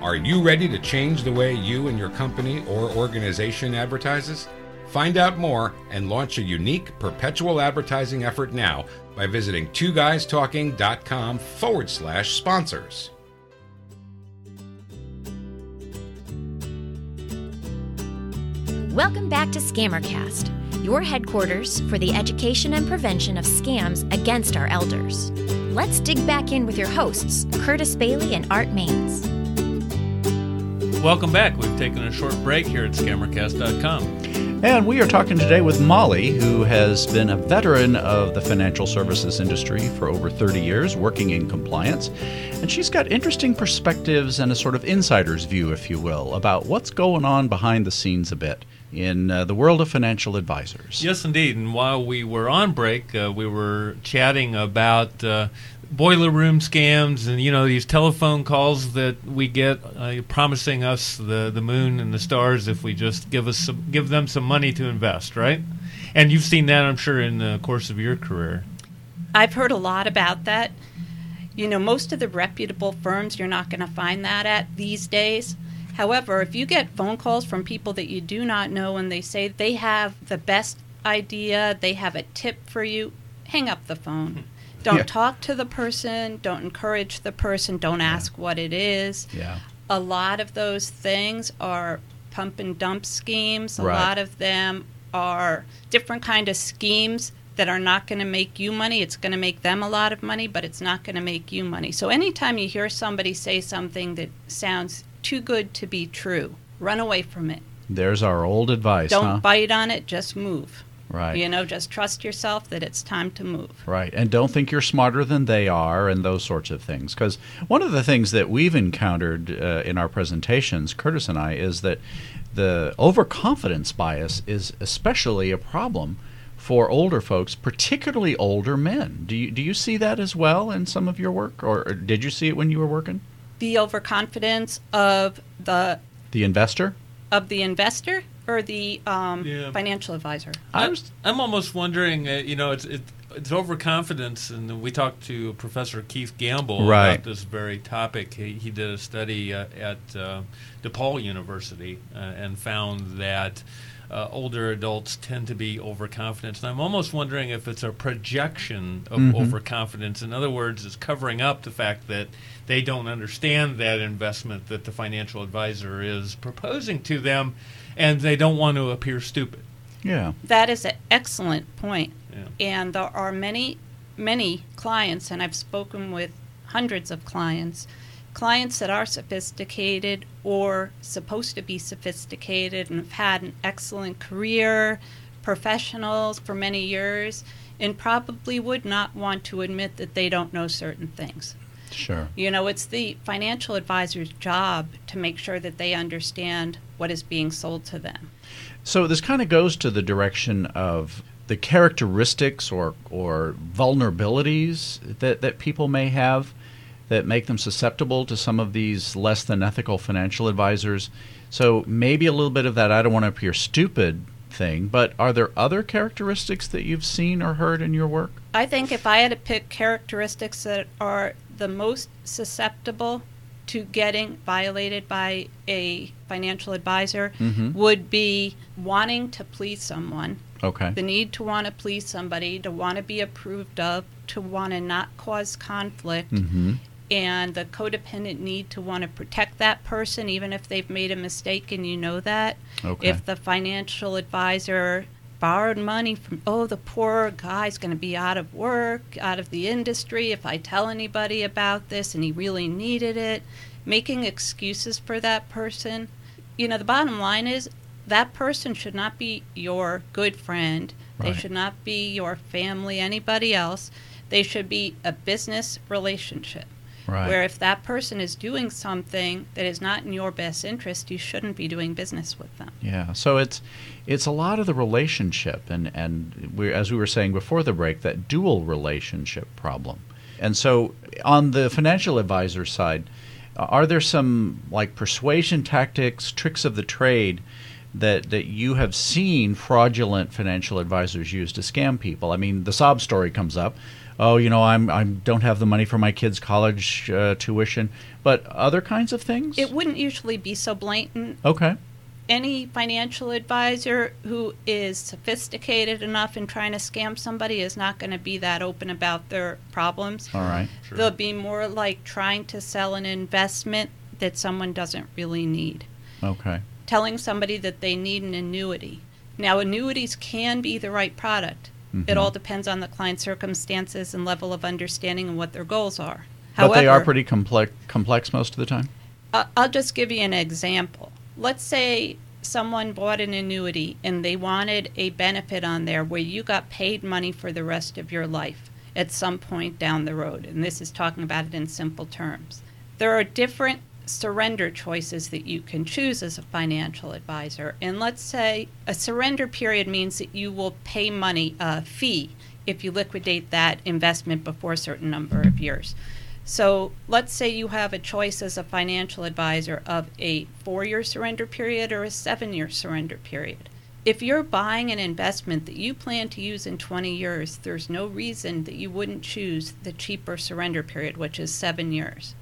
Are you ready to change the way you and your company or organization advertises? Find out more and launch a unique perpetual advertising effort now by visiting two guys talking dot com forward slash sponsors. Welcome back to ScammerCast, your headquarters for the education and prevention of scams against our elders. Let's dig back in with your hosts, Curtis Bailey and Art Maines. Welcome back. We've taken a short break here at Scammer Cast dot com. And we are talking today with Molly, who has been a veteran of the financial services industry for over thirty years, working in compliance. And she's got interesting perspectives and a sort of insider's view, if you will, about what's going on behind the scenes a bit in uh, the world of financial advisors. Yes, indeed. And while we were on break, uh, we were chatting about uh, boiler room scams and, you know, these telephone calls that we get uh, promising us the, the moon and the stars if we just give us some, give them some money to invest, right? And you've seen that, I'm sure, in the course of your career. I've heard a lot about that. You know, most of the reputable firms, you're not going to find that at these days. However, if you get phone calls from people that you do not know and they say they have the best idea, they have a tip for you, hang up the phone. Don't yeah. talk to the person. Don't encourage the person. Don't yeah. ask what it is. Yeah. A lot of those things are pump and dump schemes. Right. A lot of them are different kind of schemes that are not going to make you money. It's going to make them a lot of money, but it's not going to make you money. So anytime you hear somebody say something that sounds too good to be true, run away from it. There's our old advice. Don't huh? bite on it. Just move. Right. You know, just trust yourself that it's time to move. Right. And don't think you're smarter than they are and those sorts of things. Because one of the things that we've encountered uh, in our presentations, Curtis and I, is that the overconfidence bias is especially a problem for older folks, particularly older men. Do you, do you see that as well in some of your work? Or did you see it when you were working? The overconfidence of the... The investor? Of the investor? Or the um, yeah. financial advisor. I'm, I'm almost wondering, uh, you know, it's it, it's overconfidence, and we talked to Professor Keith Gamble right. about this very topic. He, he did a study uh, at uh, DePaul University uh, and found that uh, older adults tend to be overconfident. And I'm almost wondering if it's a projection of mm-hmm. overconfidence. In other words, it's covering up the fact that they don't understand that investment that the financial advisor is proposing to them, and they don't want to appear stupid. Yeah. That is an excellent point. Yeah. And there are many, many clients, and I've spoken with hundreds of clients, clients that are sophisticated or supposed to be sophisticated and have had an excellent career, professionals for many years, and probably would not want to admit that they don't know certain things. Sure. You know, it's the financial advisor's job to make sure that they understand what is being sold to them. So this kind of goes to the direction of the characteristics or or vulnerabilities that, that people may have that make them susceptible to some of these less than ethical financial advisors. So maybe a little bit of that I don't want to appear stupid thing, but are there other characteristics that you've seen or heard in your work? I think if I had to pick characteristics that are the most susceptible to getting violated by a financial advisor mm-hmm. would be wanting to please someone. Okay. The need to want to please somebody, to want to be approved of, to want to not cause conflict, mm-hmm. and the codependent need to want to protect that person even if they've made a mistake and you know that. Okay. If the financial advisor borrowed money from, oh, the poor guy's going to be out of work, out of the industry if I tell anybody about this, and he really needed it, making excuses for that person. You know, the bottom line is that person should not be your good friend. Right. They should not be your family, anybody else. They should be a business relationship. Right. Where if that person is doing something that is not in your best interest, you shouldn't be doing business with them. Yeah. So it's it's a lot of the relationship, and, and we, as we were saying before the break, that dual relationship problem. And so on the financial advisor side, are there some like persuasion tactics, tricks of the trade that, that you have seen fraudulent financial advisors use to scam people? I mean, the sob story comes up. Oh, you know, I'm I don't have the money for my kids' college uh, tuition, but other kinds of things? It wouldn't usually be so blatant. Okay. Any financial advisor who is sophisticated enough in trying to scam somebody is not going to be that open about their problems. All right. Sure. They'll be more like trying to sell an investment that someone doesn't really need. Okay. Telling somebody that they need an annuity. Now, annuities can be the right product. Mm-hmm. It all depends on the client's circumstances and level of understanding and what their goals are. But However, they are pretty complex, complex most of the time? Uh, I'll just give you an example. Let's say someone bought an annuity and they wanted a benefit on there where you got paid money for the rest of your life at some point down the road. And this is talking about it in simple terms. There are different surrender choices that you can choose as a financial advisor. And let's say a surrender period means that you will pay money, a fee, if you liquidate that investment before a certain number of years. So let's say you have a choice as a financial advisor of a four-year surrender period or a seven-year surrender period. if you're buying an investment that you plan to use in twenty years, there's no reason that you wouldn't choose the cheaper surrender period, which is seven years.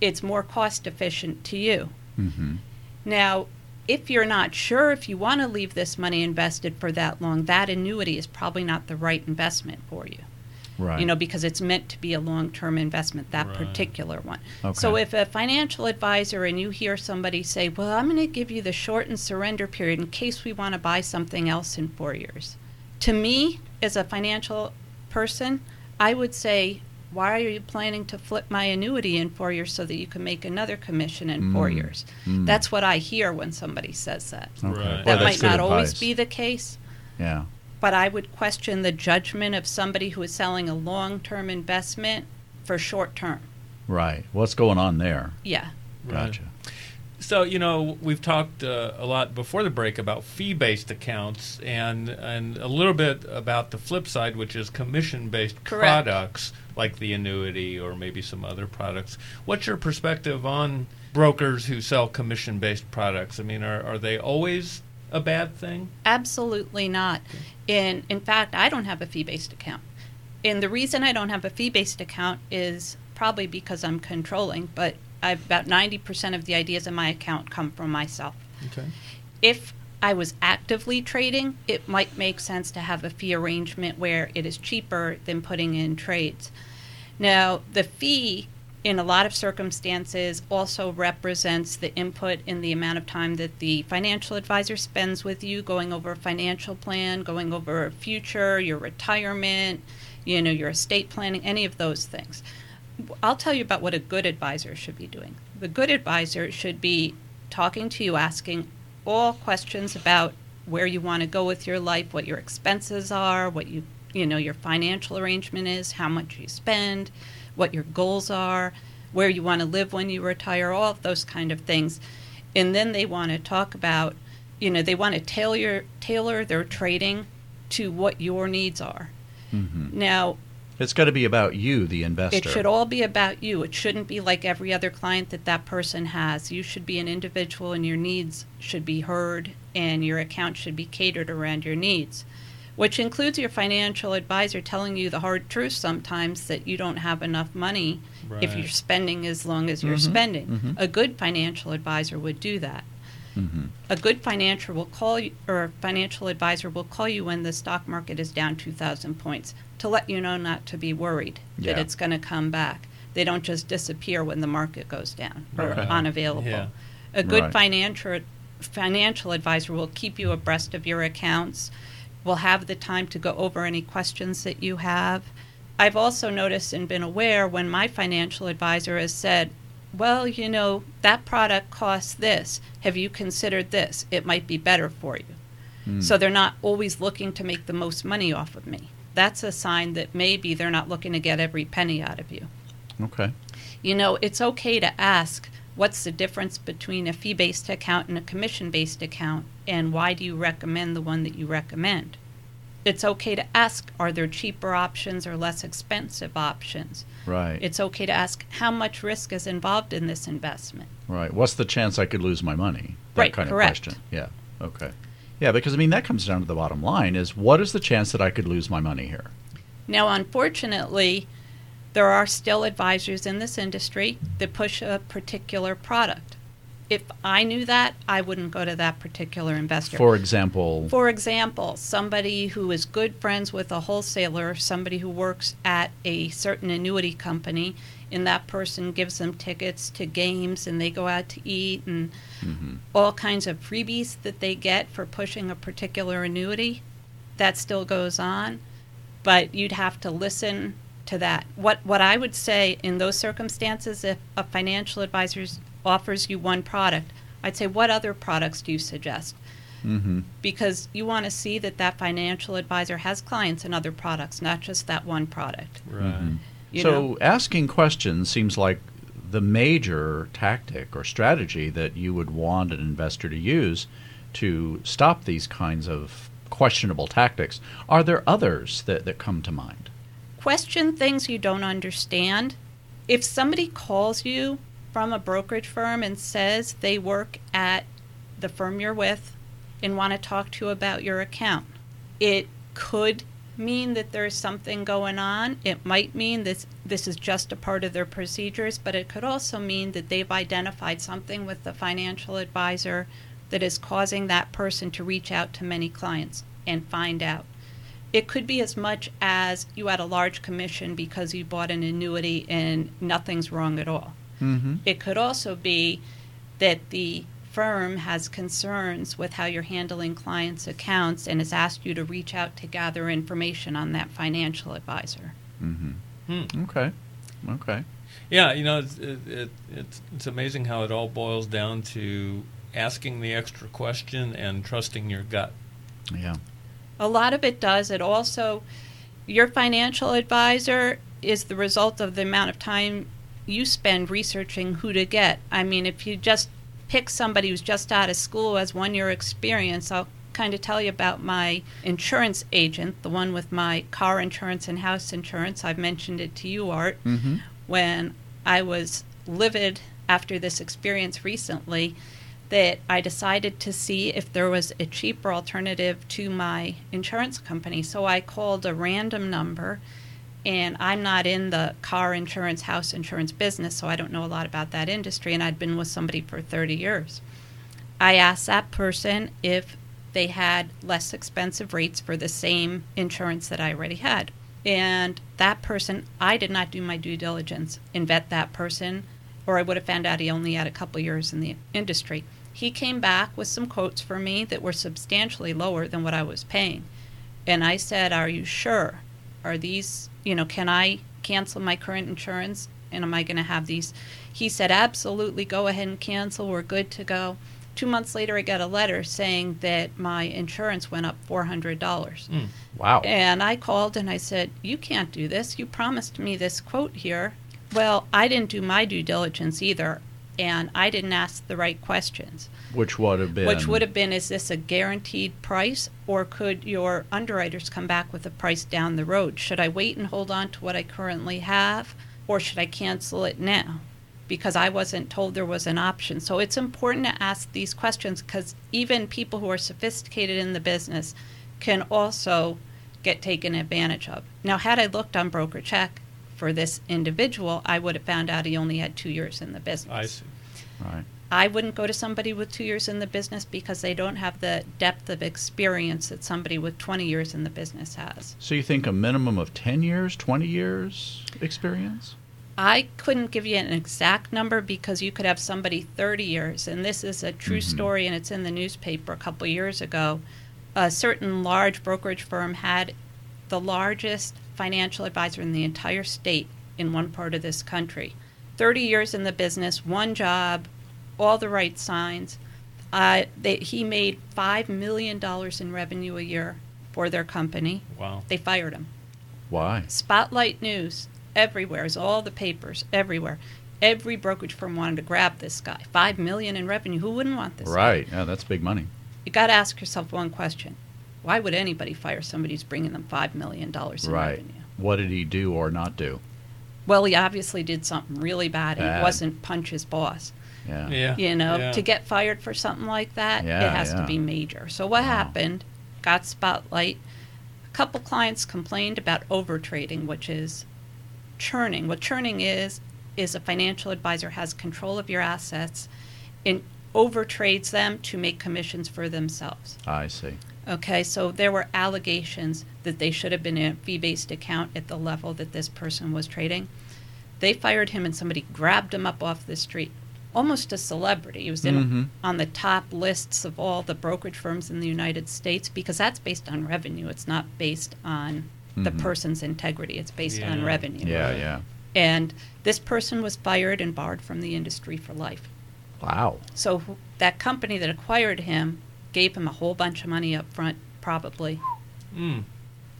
It's more cost efficient to you. Mm-hmm. Now, if you're not sure if you want to leave this money invested for that long, that annuity is probably not the right investment for you. Right. You know, because it's meant to be a long-term investment, that right. particular one. Okay. So if a financial advisor and you hear somebody say, well, I'm going to give you the shortened surrender period in case we want to buy something else in four years. To me, as a financial person, I would say, why are you planning to flip my annuity in four years so that you can make another commission in mm. four years? Mm. That's what I hear when somebody says that. Okay. Right. That well, might not advice. always be the case. Yeah. But I would question the judgment of somebody who is selling a long-term investment for short-term. Right. What's going on there? Yeah. Gotcha. Right. So, you know, we've talked uh, a lot before the break about fee-based accounts and and a little bit about the flip side, which is commission-based Correct. products like the annuity or maybe some other products. What's your perspective on brokers who sell commission-based products? I mean, are, are they always a bad thing? Absolutely not. In in fact, I don't have a fee-based account. And the reason I don't have a fee-based account is probably because I'm controlling, but I've, about ninety percent of the ideas in my account come from myself. Okay. If I was actively trading, it might make sense to have a fee arrangement where it is cheaper than putting in trades. Now, the fee in a lot of circumstances also represents the input in the amount of time that the financial advisor spends with you going over a financial plan, going over a future, your retirement, you know, your estate planning, any of those things. I'll tell you about what a good advisor should be doing. The good advisor should be talking to you, asking all questions about where you want to go with your life, what your expenses are, what you, you know, your financial arrangement is, how much you spend, what your goals are, where you want to live when you retire, all of those kind of things. And then they want to talk about, you know, they want to tailor tailor their trading to what your needs are. Mm-hmm. Now, it's got to be about you, the investor. It should all be about you. It shouldn't be like every other client that that person has. You should be an individual and your needs should be heard and your account should be catered around your needs, which includes your financial advisor telling you the hard truth sometimes that you don't have enough money right. if you're spending as long as you're mm-hmm. spending. Mm-hmm. A good financial advisor would do that. Mm-hmm. A good financial will call you, or a financial advisor will call you when the stock market is down two thousand points to let you know not to be worried yeah. that it's going to come back. They don't just disappear when the market goes down or right. unavailable. Yeah. A good right. financial financial advisor will keep you abreast of your accounts, will have the time to go over any questions that you have. I've also noticed and been aware when my financial advisor has said, well, you know, that product costs this. Have you considered this? It might be better for you. Mm. So they're not always looking to make the most money off of me. That's a sign that maybe they're not looking to get every penny out of you. Okay. You know, it's okay to ask, what's the difference between a fee-based account and a commission-based account, and why do you recommend the one that you recommend? It's okay to ask, are there cheaper options or less expensive options? Right. It's okay to ask, how much risk is involved in this investment? Right. What's the chance I could lose my money? That right, kind correct. of question. Yeah, okay. Yeah, because, I mean, that comes down to the bottom line is, what is the chance that I could lose my money here? Now, unfortunately, there are still advisors in this industry that push a particular product. If I knew that, I wouldn't go to that particular investor. For example? For example, somebody who is good friends with a wholesaler, somebody who works at a certain annuity company, and that person gives them tickets to games, and they go out to eat, and mm-hmm. all kinds of freebies that they get for pushing a particular annuity. That still goes on, but you'd have to listen to that. What what I would say in those circumstances, if a financial advisor offers you one product, I'd say, what other products do you suggest? Mm-hmm. Because you want to see that that financial advisor has clients in other products, not just that one product. Right. Mm-hmm. You so know? Asking questions seems like the major tactic or strategy that you would want an investor to use to stop these kinds of questionable tactics. Are there others that, that come to mind? Question things you don't understand. If somebody calls you from a brokerage firm and says they work at the firm you're with and want to talk to you about your account. It could mean that there's something going on. It might mean this this is just a part of their procedures, but it could also mean that they've identified something with the financial advisor that is causing that person to reach out to many clients and find out. It could be as much as you had a large commission because you bought an annuity and nothing's wrong at all. Mm-hmm. It could also be that the firm has concerns with how you're handling clients' accounts and has asked you to reach out to gather information on that financial advisor. Mm-hmm. Hmm. Okay. Okay. Yeah, you know, it's, it, it, it's it's amazing how it all boils down to asking the extra question and trusting your gut. Yeah. A lot of it does. It also, your financial advisor is the result of the amount of time you spend researching who to get. I mean, if you just pick somebody who's just out of school, has one year experience. I'll kind of tell you about my insurance agent, the one with my car insurance and house insurance. I've mentioned it to you, Art. Mm-hmm. When I was livid after this experience recently, that I decided to see if there was a cheaper alternative to my insurance company. So I called a random number, and I'm not in the car insurance, house insurance business, so I don't know a lot about that industry, and I'd been with somebody for thirty years. I asked that person if they had less expensive rates for the same insurance that I already had. And that person, I did not do my due diligence and vet that person, or I would have found out he only had a couple years in the industry. He came back with some quotes for me that were substantially lower than what I was paying. And I said, are you sure? Are these, you know, can I cancel my current insurance and am I going to have these? He said, absolutely, go ahead and cancel. We're good to go. Two months later, I got a letter saying that my insurance went up four hundred dollars. Mm, wow. And I called and I said, you can't do this. You promised me this quote here. Well, I didn't do my due diligence either, and I didn't ask the right questions. Which would have been? Which would have been, is this a guaranteed price, or could your underwriters come back with a price down the road? Should I wait and hold on to what I currently have, or should I cancel it now? Because I wasn't told there was an option. So it's important to ask these questions, because even people who are sophisticated in the business can also get taken advantage of. Now, had I looked on BrokerCheck for this individual, I would have found out he only had two years in the business. I see. Right. I wouldn't go to somebody with two years in the business because they don't have the depth of experience that somebody with twenty years in the business has. So you think a minimum of ten years, twenty years experience? I couldn't give you an exact number because you could have somebody thirty years, and this is a true mm-hmm. story, and it's in the newspaper a couple years ago. A certain large brokerage firm had the largest financial advisor in the entire state in one part of this country. thirty years in the business, one job, all the right signs. Uh, they, he made five million dollars in revenue a year for their company. Wow. They fired him. Why? Spotlight News everywhere, is all the papers everywhere. Every brokerage firm wanted to grab this guy. five million dollars in revenue. Who wouldn't want this right. guy? Right. Yeah, that's big money. You got to ask yourself one question. Why would anybody fire somebody who's bringing them five million dollars in right. revenue? What did he do or not do? Well, he obviously did something really bad. bad. He wasn't punch his boss. Yeah. yeah. You know, yeah. to get fired for something like that, yeah, it has yeah. to be major. So what wow. happened? Got spotlight. A couple clients complained about overtrading, which is churning. What churning is, is a financial advisor has control of your assets and overtrades them to make commissions for themselves. I see. Okay, so there were allegations that they should have been in a fee-based account at the level that this person was trading. They fired him and somebody grabbed him up off the street. Almost a celebrity. He was in, mm-hmm. on the top lists of all the brokerage firms in the United States because that's based on revenue. It's not based on mm-hmm. the person's integrity. It's based yeah. on revenue. Yeah, yeah. And this person was fired and barred from the industry for life. Wow. So that company that acquired him gave him a whole bunch of money up front, probably. Mm.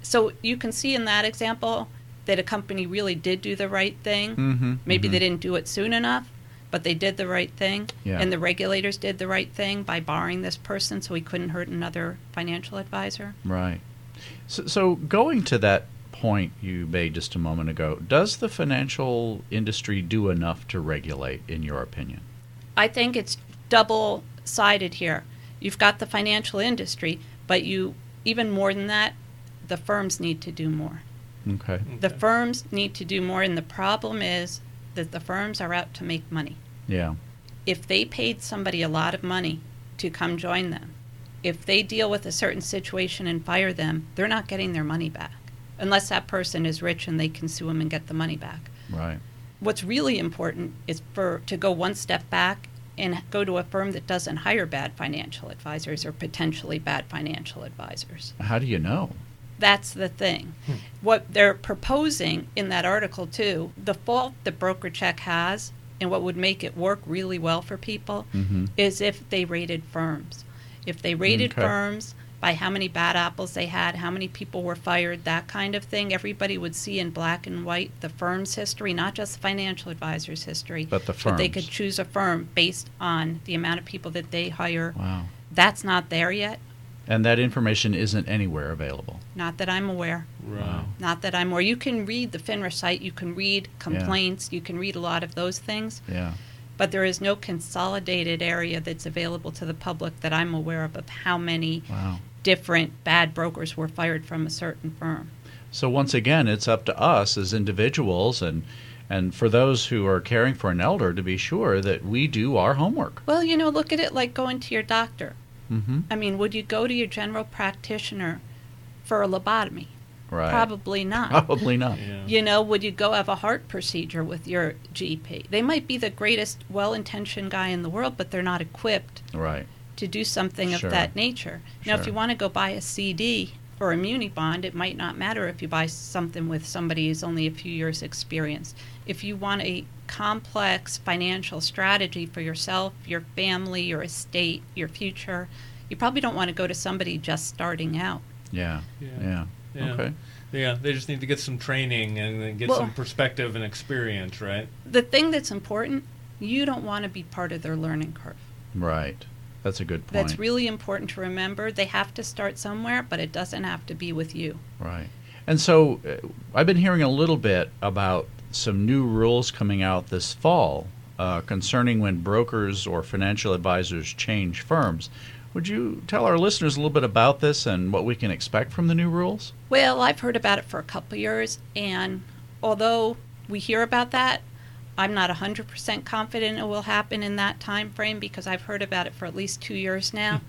So you can see in that example that a company really did do the right thing. Mm-hmm, Maybe mm-hmm. they didn't do it soon enough, but they did the right thing. Yeah. And the regulators did the right thing by barring this person so he couldn't hurt another financial advisor. Right. So, so going to that point you made just a moment ago, does the financial industry do enough to regulate, in your opinion? I think it's double-sided here. You've got the financial industry, but you, even more than that, the firms need to do more. Okay. okay. The firms need to do more, and the problem is that the firms are out to make money. Yeah. If they paid somebody a lot of money to come join them, if they deal with a certain situation and fire them, they're not getting their money back, unless that person is rich and they can sue them and get the money back. Right. What's really important is for to go one step back and go to a firm that doesn't hire bad financial advisors or potentially bad financial advisors. How do you know? That's the thing. Hmm. What they're proposing in that article, too, the fault that BrokerCheck has and what would make it work really well for people mm-hmm. is if they rated firms. If they rated okay. firms by how many bad apples they had, how many people were fired, that kind of thing, everybody would see in black and white the firm's history, not just the financial advisor's history. But the firms. But they could choose a firm based on the amount of people that they hire. Wow. That's not there yet. And that information isn't anywhere available. Not that I'm aware. Wow. Not that I'm aware. You can read the FINRA site. You can read complaints. Yeah. You can read a lot of those things. Yeah. But there is no consolidated area that's available to the public that I'm aware of of how many wow. different bad brokers were fired from a certain firm. So once again, it's up to us as individuals and and for those who are caring for an elder to be sure that we do our homework. Well, you know, look at it like going to your doctor. Mm-hmm. I mean, would you go to your general practitioner for a lobotomy? Right. Probably not. Probably not. Yeah. You know, would you go have a heart procedure with your G P? They might be the greatest, well-intentioned guy in the world, but they're not equipped right. to do something sure. of that nature. Sure. Now, if you want to go buy a C D or a muni bond, it might not matter if you buy something with somebody who's only a few years' experience. If you want a complex financial strategy for yourself, your family, your estate, your future, you probably don't want to go to somebody just starting out. Yeah, yeah. yeah. Yeah. Okay. Yeah, they just need to get some training and get well, some perspective and experience, right? The thing that's important, you don't want to be part of their learning curve. Right. That's a good point. That's really important to remember. They have to start somewhere, but it doesn't have to be with you. Right. And so uh, I've been hearing a little bit about some new rules coming out this fall uh, concerning when brokers or financial advisors change firms. Would you tell our listeners a little bit about this and what we can expect from the new rules? Well, I've heard about it for a couple of years, and although we hear about that, I'm not one hundred percent confident it will happen in that time frame because I've heard about it for at least two years now.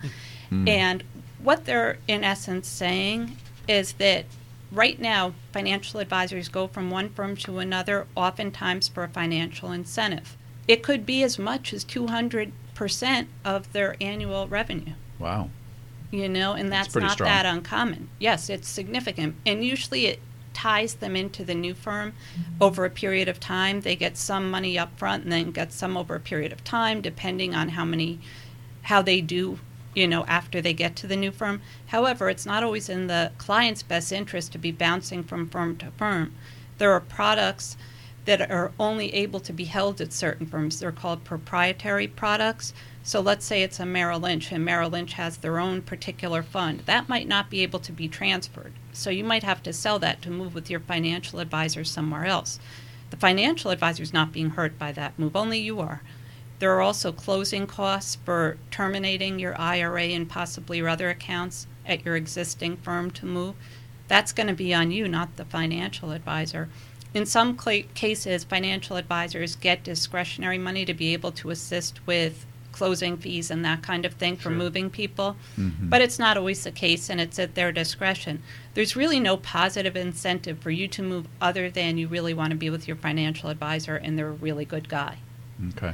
mm. And what they're in essence saying is that right now financial advisors go from one firm to another, oftentimes for a financial incentive. It could be as much as two hundred percent of their annual revenue. Wow. You know, and that's, that's not strong. That uncommon. Yes, it's significant. And usually it ties them into the new firm mm-hmm. over a period of time. They get some money up front and then get some over a period of time, depending on how many, how they do, you know, after they get to the new firm. However, it's not always in the client's best interest to be bouncing from firm to firm. There are products that are only able to be held at certain firms. They're called proprietary products. So let's say it's a Merrill Lynch, and Merrill Lynch has their own particular fund. That might not be able to be transferred. So you might have to sell that to move with your financial advisor somewhere else. The financial advisor is not being hurt by that move, only you are. There are also closing costs for terminating your I R A and possibly your other accounts at your existing firm to move. That's going to be on you, not the financial advisor. In some cl- cases, financial advisors get discretionary money to be able to assist with closing fees and that kind of thing for sure. moving people. Mm-hmm. But it's not always the case, and it's at their discretion. There's really no positive incentive for you to move other than you really want to be with your financial advisor and they're a really good guy. Okay.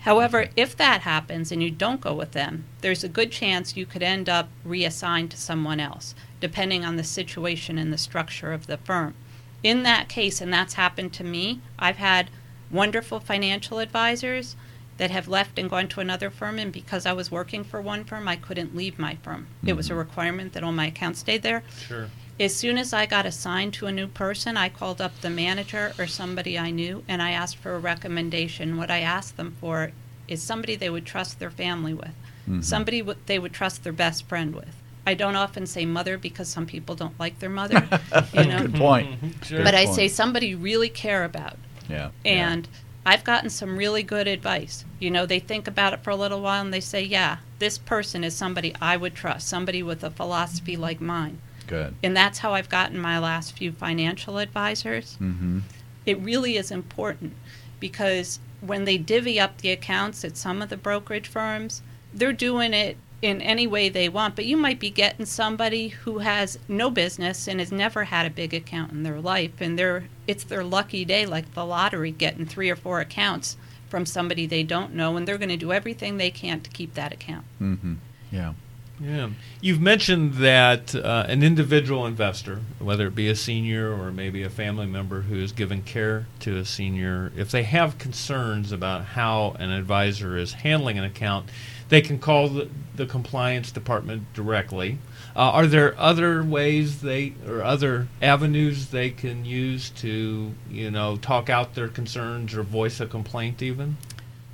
However, okay. if that happens and you don't go with them, there's a good chance you could end up reassigned to someone else, depending on the situation and the structure of the firm. In that case, and that's happened to me, I've had wonderful financial advisors that have left and gone to another firm, and because I was working for one firm, I couldn't leave my firm. Mm-hmm. It was a requirement that all my accounts stayed there. Sure. As soon as I got assigned to a new person, I called up the manager or somebody I knew, and I asked for a recommendation. What I asked them for is somebody they would trust their family with, mm-hmm. somebody w- they would trust their best friend with. I don't often say mother because some people don't like their mother. You know? Good point. Sure. But I say somebody you really care about. Yeah. And yeah. I've gotten some really good advice. You know, they think about it for a little while and they say, yeah, this person is somebody I would trust, somebody with a philosophy like mine. Good. And that's how I've gotten my last few financial advisors. Mm-hmm. It really is important because when they divvy up the accounts at some of the brokerage firms, they're doing it in any way they want, but you might be getting somebody who has no business and has never had a big account in their life, and they're it's their lucky day, like the lottery, getting three or four accounts from somebody they don't know, and they're going to do everything they can to keep that account. Mm-hmm. Yeah. Yeah. You've mentioned that uh, an individual investor, whether it be a senior or maybe a family member who is giving care to a senior, if they have concerns about how an advisor is handling an account, they can call the, the compliance department directly. Uh, are there other ways they or other avenues they can use to, you know, talk out their concerns or voice a complaint even?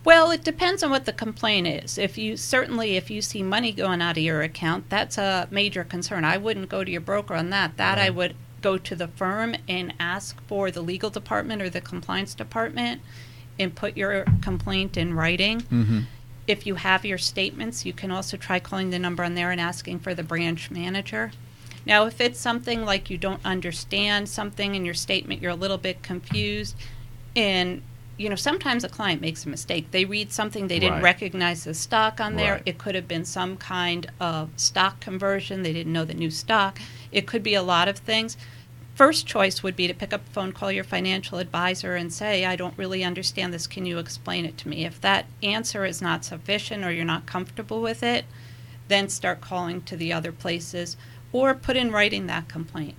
Well, it depends on what the complaint is. If you certainly if you see money going out of your account, that's a major concern. I wouldn't go to your broker on that. That right. I would go to the firm and ask for the legal department or the compliance department and put your complaint in writing. Mm-hmm. If you have your statements, you can also try calling the number on there and asking for the branch manager. Now, if it's something like you don't understand something in your statement, you're a little bit confused, and, you know, sometimes a client makes a mistake. They read something, they didn't right. recognize the stock on there. Right. It could have been some kind of stock conversion. They didn't know the new stock. It could be a lot of things. First choice would be to pick up the phone, call your financial advisor, and say, I don't really understand this. Can you explain it to me? If that answer is not sufficient or you're not comfortable with it, then start calling to the other places or put in writing that complaint.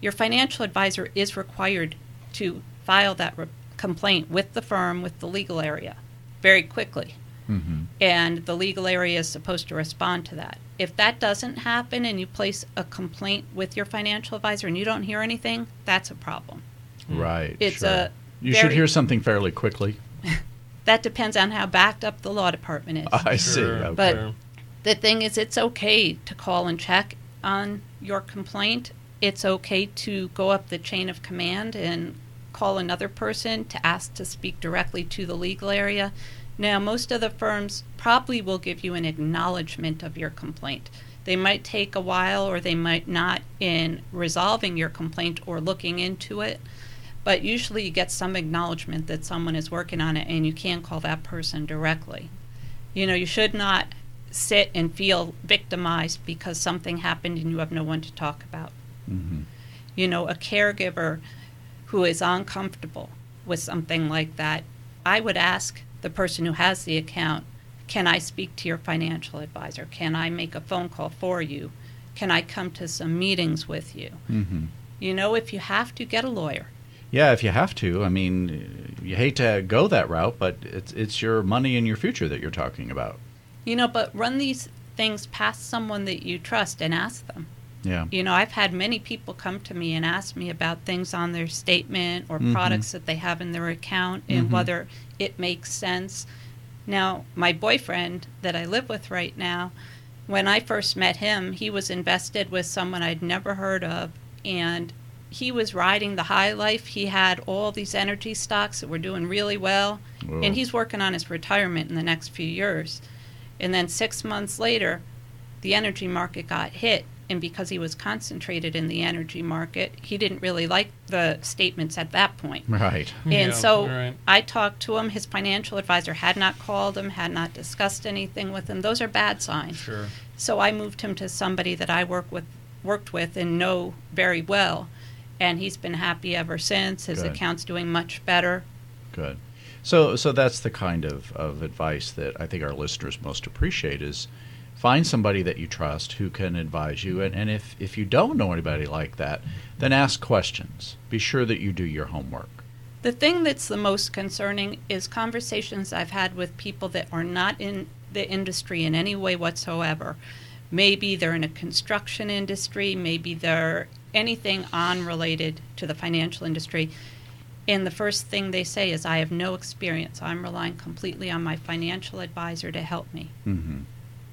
Your financial advisor is required to file that re- complaint with the firm, with the legal area, very quickly. Mm-hmm. And the legal area is supposed to respond to that. If that doesn't happen and you place a complaint with your financial advisor and you don't hear anything, that's a problem. Right. It's sure. a You very, should hear something fairly quickly. That depends on how backed up the law department is. I see. Sure. But okay. The thing is, it's okay to call and check on your complaint. It's okay to go up the chain of command and call another person to ask to speak directly to the legal area. Now, most of the firms probably will give you an acknowledgement of your complaint. They might take a while or they might not in resolving your complaint or looking into it, but usually you get some acknowledgement that someone is working on it and you can call that person directly. You know, you should not sit and feel victimized because something happened and you have no one to talk about. Mm-hmm. You know, a caregiver who is uncomfortable with something like that, I would ask the person who has the account, can I speak to your financial advisor? Can I make a phone call for you? Can I come to some meetings with you? Mm-hmm. You know, if you have to, get a lawyer. Yeah, if you have to. I mean, you hate to go that route, but it's it's your money and your future that you're talking about. You know, but run these things past someone that you trust and ask them. Yeah. You know, I've had many people come to me and ask me about things on their statement or mm-hmm. products that they have in their account and mm-hmm. whether it makes sense. Now, my boyfriend that I live with right now, when I first met him, he was invested with someone I'd never heard of, and he was riding the high life. He had all these energy stocks that were doing really well, Whoa. And he's working on his retirement in the next few years. And then six months later, the energy market got hit. And because he was concentrated in the energy market, he didn't really like the statements at that point. Right. And yeah, so right. I talked to him. His financial advisor had not called him, had not discussed anything with him. Those are bad signs. Sure. So I moved him to somebody that I work with, worked with and know very well. And he's been happy ever since. His Good. Account's doing much better. Good. So so that's the kind of, of advice that I think our listeners most appreciate is, find somebody that you trust who can advise you. And, and if, if you don't know anybody like that, then ask questions. Be sure that you do your homework. The thing that's the most concerning is conversations I've had with people that are not in the industry in any way whatsoever. Maybe they're in a construction industry. Maybe they're anything unrelated to the financial industry. And the first thing they say is, I have no experience. I'm relying completely on my financial advisor to help me. Mm-hmm.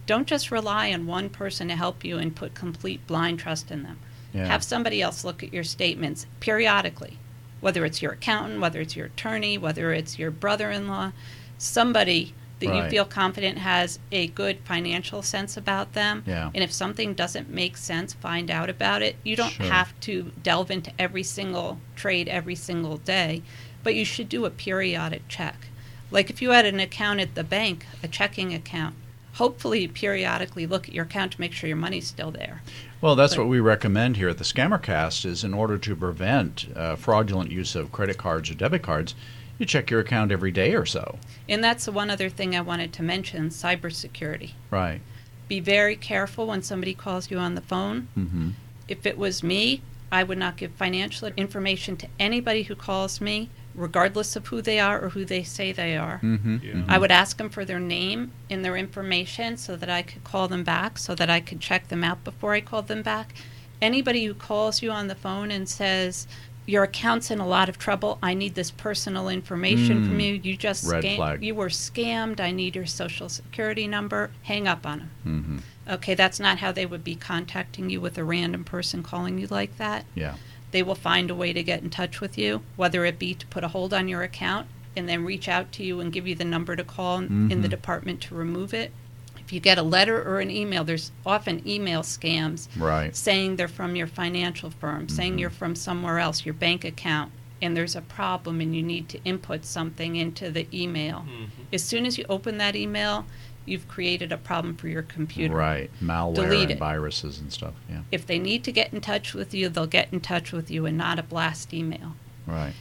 Don't just rely on one person to help you and put complete blind trust in them. Yeah. Have somebody else look at your statements periodically. whether it's your accountant, whether it's your attorney, whether it's your brother-in-law, somebody that right. you feel confident has a good financial sense about them. Yeah. And if something doesn't make sense, find out about it. You don't sure. have to delve into every single trade every single day, but you should do a periodic check. Like if you had an account at the bank, a checking account, hopefully you periodically look at your account to make sure your money's still there. Well, that's but, what we recommend here at the ScammerCast is in order to prevent uh, fraudulent use of credit cards or debit cards, you check your account every day or so. And that's the one other thing I wanted to mention, cybersecurity. Right. Be very careful when somebody calls you on the phone. Mm-hmm. If it was me, I would not give financial information to anybody who calls me, regardless of who they are or who they say they are. Mm-hmm. Yeah. I would ask them for their name and their information so that I could call them back, so that I could check them out before I called them back. Anybody who calls you on the phone and says, your account's in a lot of trouble, I need this personal information mm. from you, you just Red scam- flag. You were scammed, I need your social security number, hang up on them. Mm-hmm. Okay, that's not how they would be contacting you with a random person calling you like that. Yeah. They will find a way to get in touch with you, whether it be to put a hold on your account and then reach out to you and give you the number to call mm-hmm. in the department to remove it. If you get a letter or an email, there's often email scams right. saying they're from your financial firm, mm-hmm. saying you're from somewhere else, your bank account, and there's a problem and you need to input something into the email. Mm-hmm. As soon as you open that email, you've created a problem for your computer. Right. Malware Delete and it. Viruses and stuff. Yeah. If they need to get in touch with you, they'll get in touch with you and not a blast email. Right.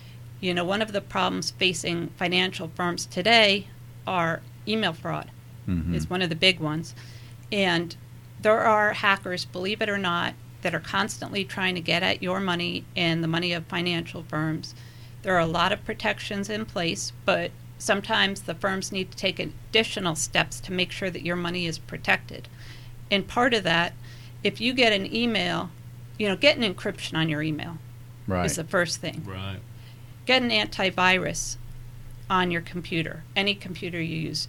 You know, one of the problems facing financial firms today are email fraud mm-hmm. is one of the big ones. And there are hackers, believe it or not, that are constantly trying to get at your money and the money of financial firms. There are a lot of protections in place, but sometimes the firms need to take additional steps to make sure that your money is protected. And part of that, if you get an email, you know, get an encryption on your email right. is the first thing. Right. Get an antivirus on your computer, any computer you use.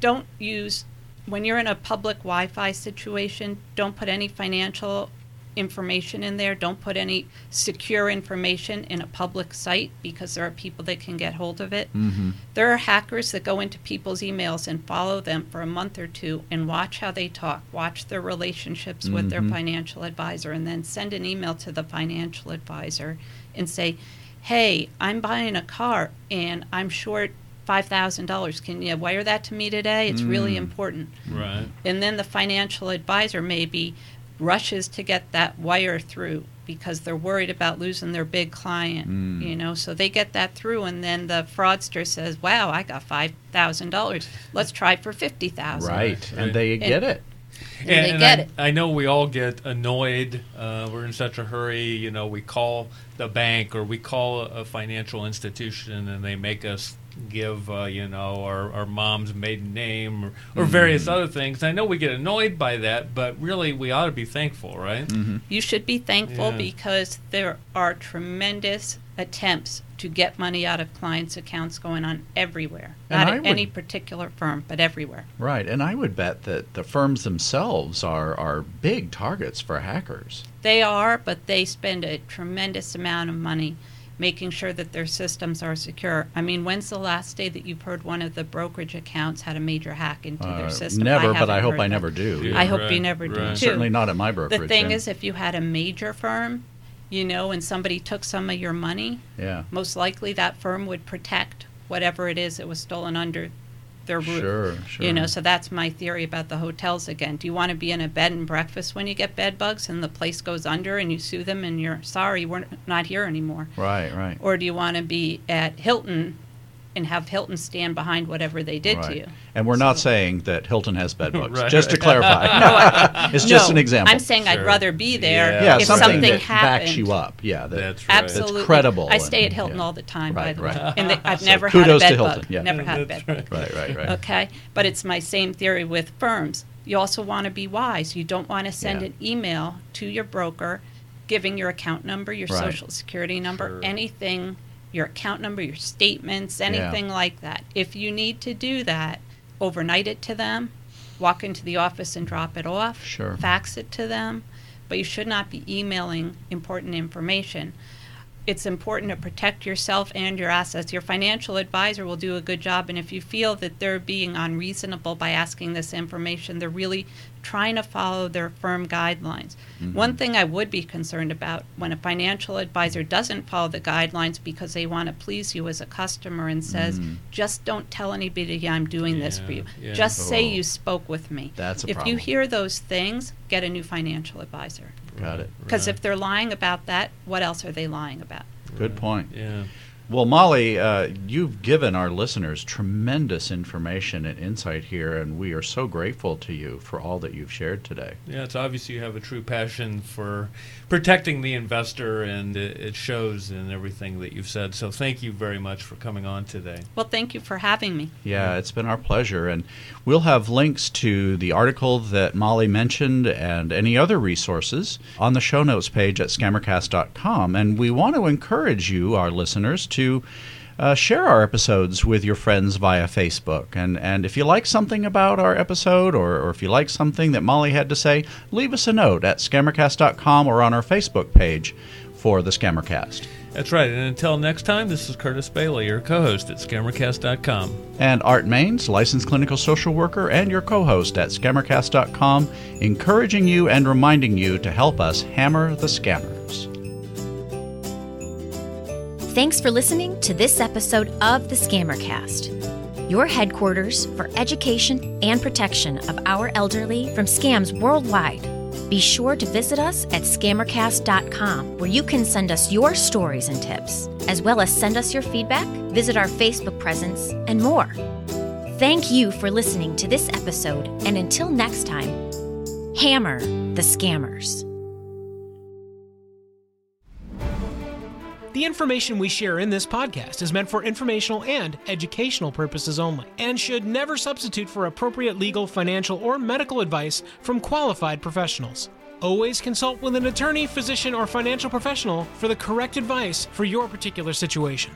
Don't use, when you're in a public Wi-Fi situation, don't put any financial information in there. Don't put any secure information in a public site because there are people that can get hold of it. Mm-hmm. There are hackers that go into people's emails and follow them for a month or two and watch how they talk, watch their relationships mm-hmm. with their financial advisor, and then send an email to the financial advisor and say, hey, I'm buying a car and I'm short five thousand dollars. Can you wire that to me today? It's mm. really important. Right. And then the financial advisor maybe rushes to get that wire through because they're worried about losing their big client, mm. you know, so they get that through, and then the fraudster says, wow, I got five thousand dollars. Let's try for fifty thousand dollars. Right, and they and, get it. And, and they and get I, it. I know we all get annoyed. Uh, we're in such a hurry. You know, we call the bank or we call a financial institution and they make us give, uh, you know, our, our mom's maiden name or, or mm-hmm. various other things. I know we get annoyed by that, but really we ought to be thankful, right? Mm-hmm. You should be thankful yeah. because there are tremendous attempts to get money out of clients' accounts going on everywhere. And Not I at would, any particular firm, but everywhere. Right, and I would bet that the firms themselves are, are big targets for hackers. They are, but they spend a tremendous amount of money making sure that their systems are secure. I mean, when's the last day that you've heard one of the brokerage accounts had a major hack into uh, their system? Never, I but I hope I never do. Yeah, I hope right, you never right. do, too. Certainly not at my brokerage. The thing yeah. is, if you had a major firm, you know, and somebody took some of your money, yeah. most likely that firm would protect whatever it is that was stolen under their roof. Sure, sure. You know, so that's my theory about the hotels again. Do you want to be in a bed and breakfast when you get bed bugs and the place goes under and you sue them and you're sorry, we're not here anymore? Right, right. Or do you want to be at Hilton and have Hilton stand behind whatever they did right. to you? And we're so, not saying that Hilton has bed bugs, right, just right. to clarify. no, I, it's no, just an example. I'm saying sure. I'd rather be there yeah. Yeah, if something, something that happened. Backs you up. Yeah, that, that's right. Absolutely. That's credible. I stay at Hilton yeah. all the time, right, by the right. way. And they, I've so never had a bed bug. Yeah. Never had a bed right. bug. Right, right, right. Okay, but it's my same theory with firms. You also want to be wise. You don't want to send yeah. an email to your broker giving your account number, your right. social security number, sure. anything, your account number, your statements, anything yeah. like that. If you need to do that, overnight it to them, walk into the office and drop it off, sure. fax it to them, but you should not be emailing important information. it's important to protect yourself and your assets. Your financial advisor will do a good job, and if you feel that they're being unreasonable by asking this information, they're really trying to follow their firm guidelines. Mm-hmm. One thing I would be concerned about when a financial advisor doesn't follow the guidelines because they want to please you as a customer and says, mm-hmm. just don't tell anybody I'm doing yeah, this for you. Yeah. Just oh, say you spoke with me. That's a if problem. You hear those things, get a new financial advisor. Got it. Because right. if they're lying about that, what else are they lying about? Good right. point. Yeah. Well, Molly, uh, you've given our listeners tremendous information and insight here, and we are so grateful to you for all that you've shared today. Yeah, it's obvious you have a true passion for protecting the investor, and it shows in everything that you've said. So thank you very much for coming on today. Well, thank you for having me. Yeah, it's been our pleasure. And we'll have links to the article that Molly mentioned and any other resources on the show notes page at scammer cast dot com. And we want to encourage you, our listeners, to to uh, share our episodes with your friends via Facebook. And, and if you like something about our episode, or, or if you like something that Molly had to say, leave us a note at scammer cast dot com or on our Facebook page for the ScammerCast. That's right. And until next time, this is Curtis Bailey, your co-host at scammer cast dot com. And Art Maines, licensed clinical social worker and your co-host at scammer cast dot com, encouraging you and reminding you to help us hammer the scammers. Thanks for listening to this episode of the ScammerCast, your headquarters for education and protection of our elderly from scams worldwide. Be sure to visit us at scammer cast dot com, where you can send us your stories and tips, as well as send us your feedback, visit our Facebook presence, and more. Thank you for listening to this episode, and until next time, hammer the scammers. The information we share in this podcast is meant for informational and educational purposes only and should never substitute for appropriate legal, financial, or medical advice from qualified professionals. Always consult with an attorney, physician, or financial professional for the correct advice for your particular situation.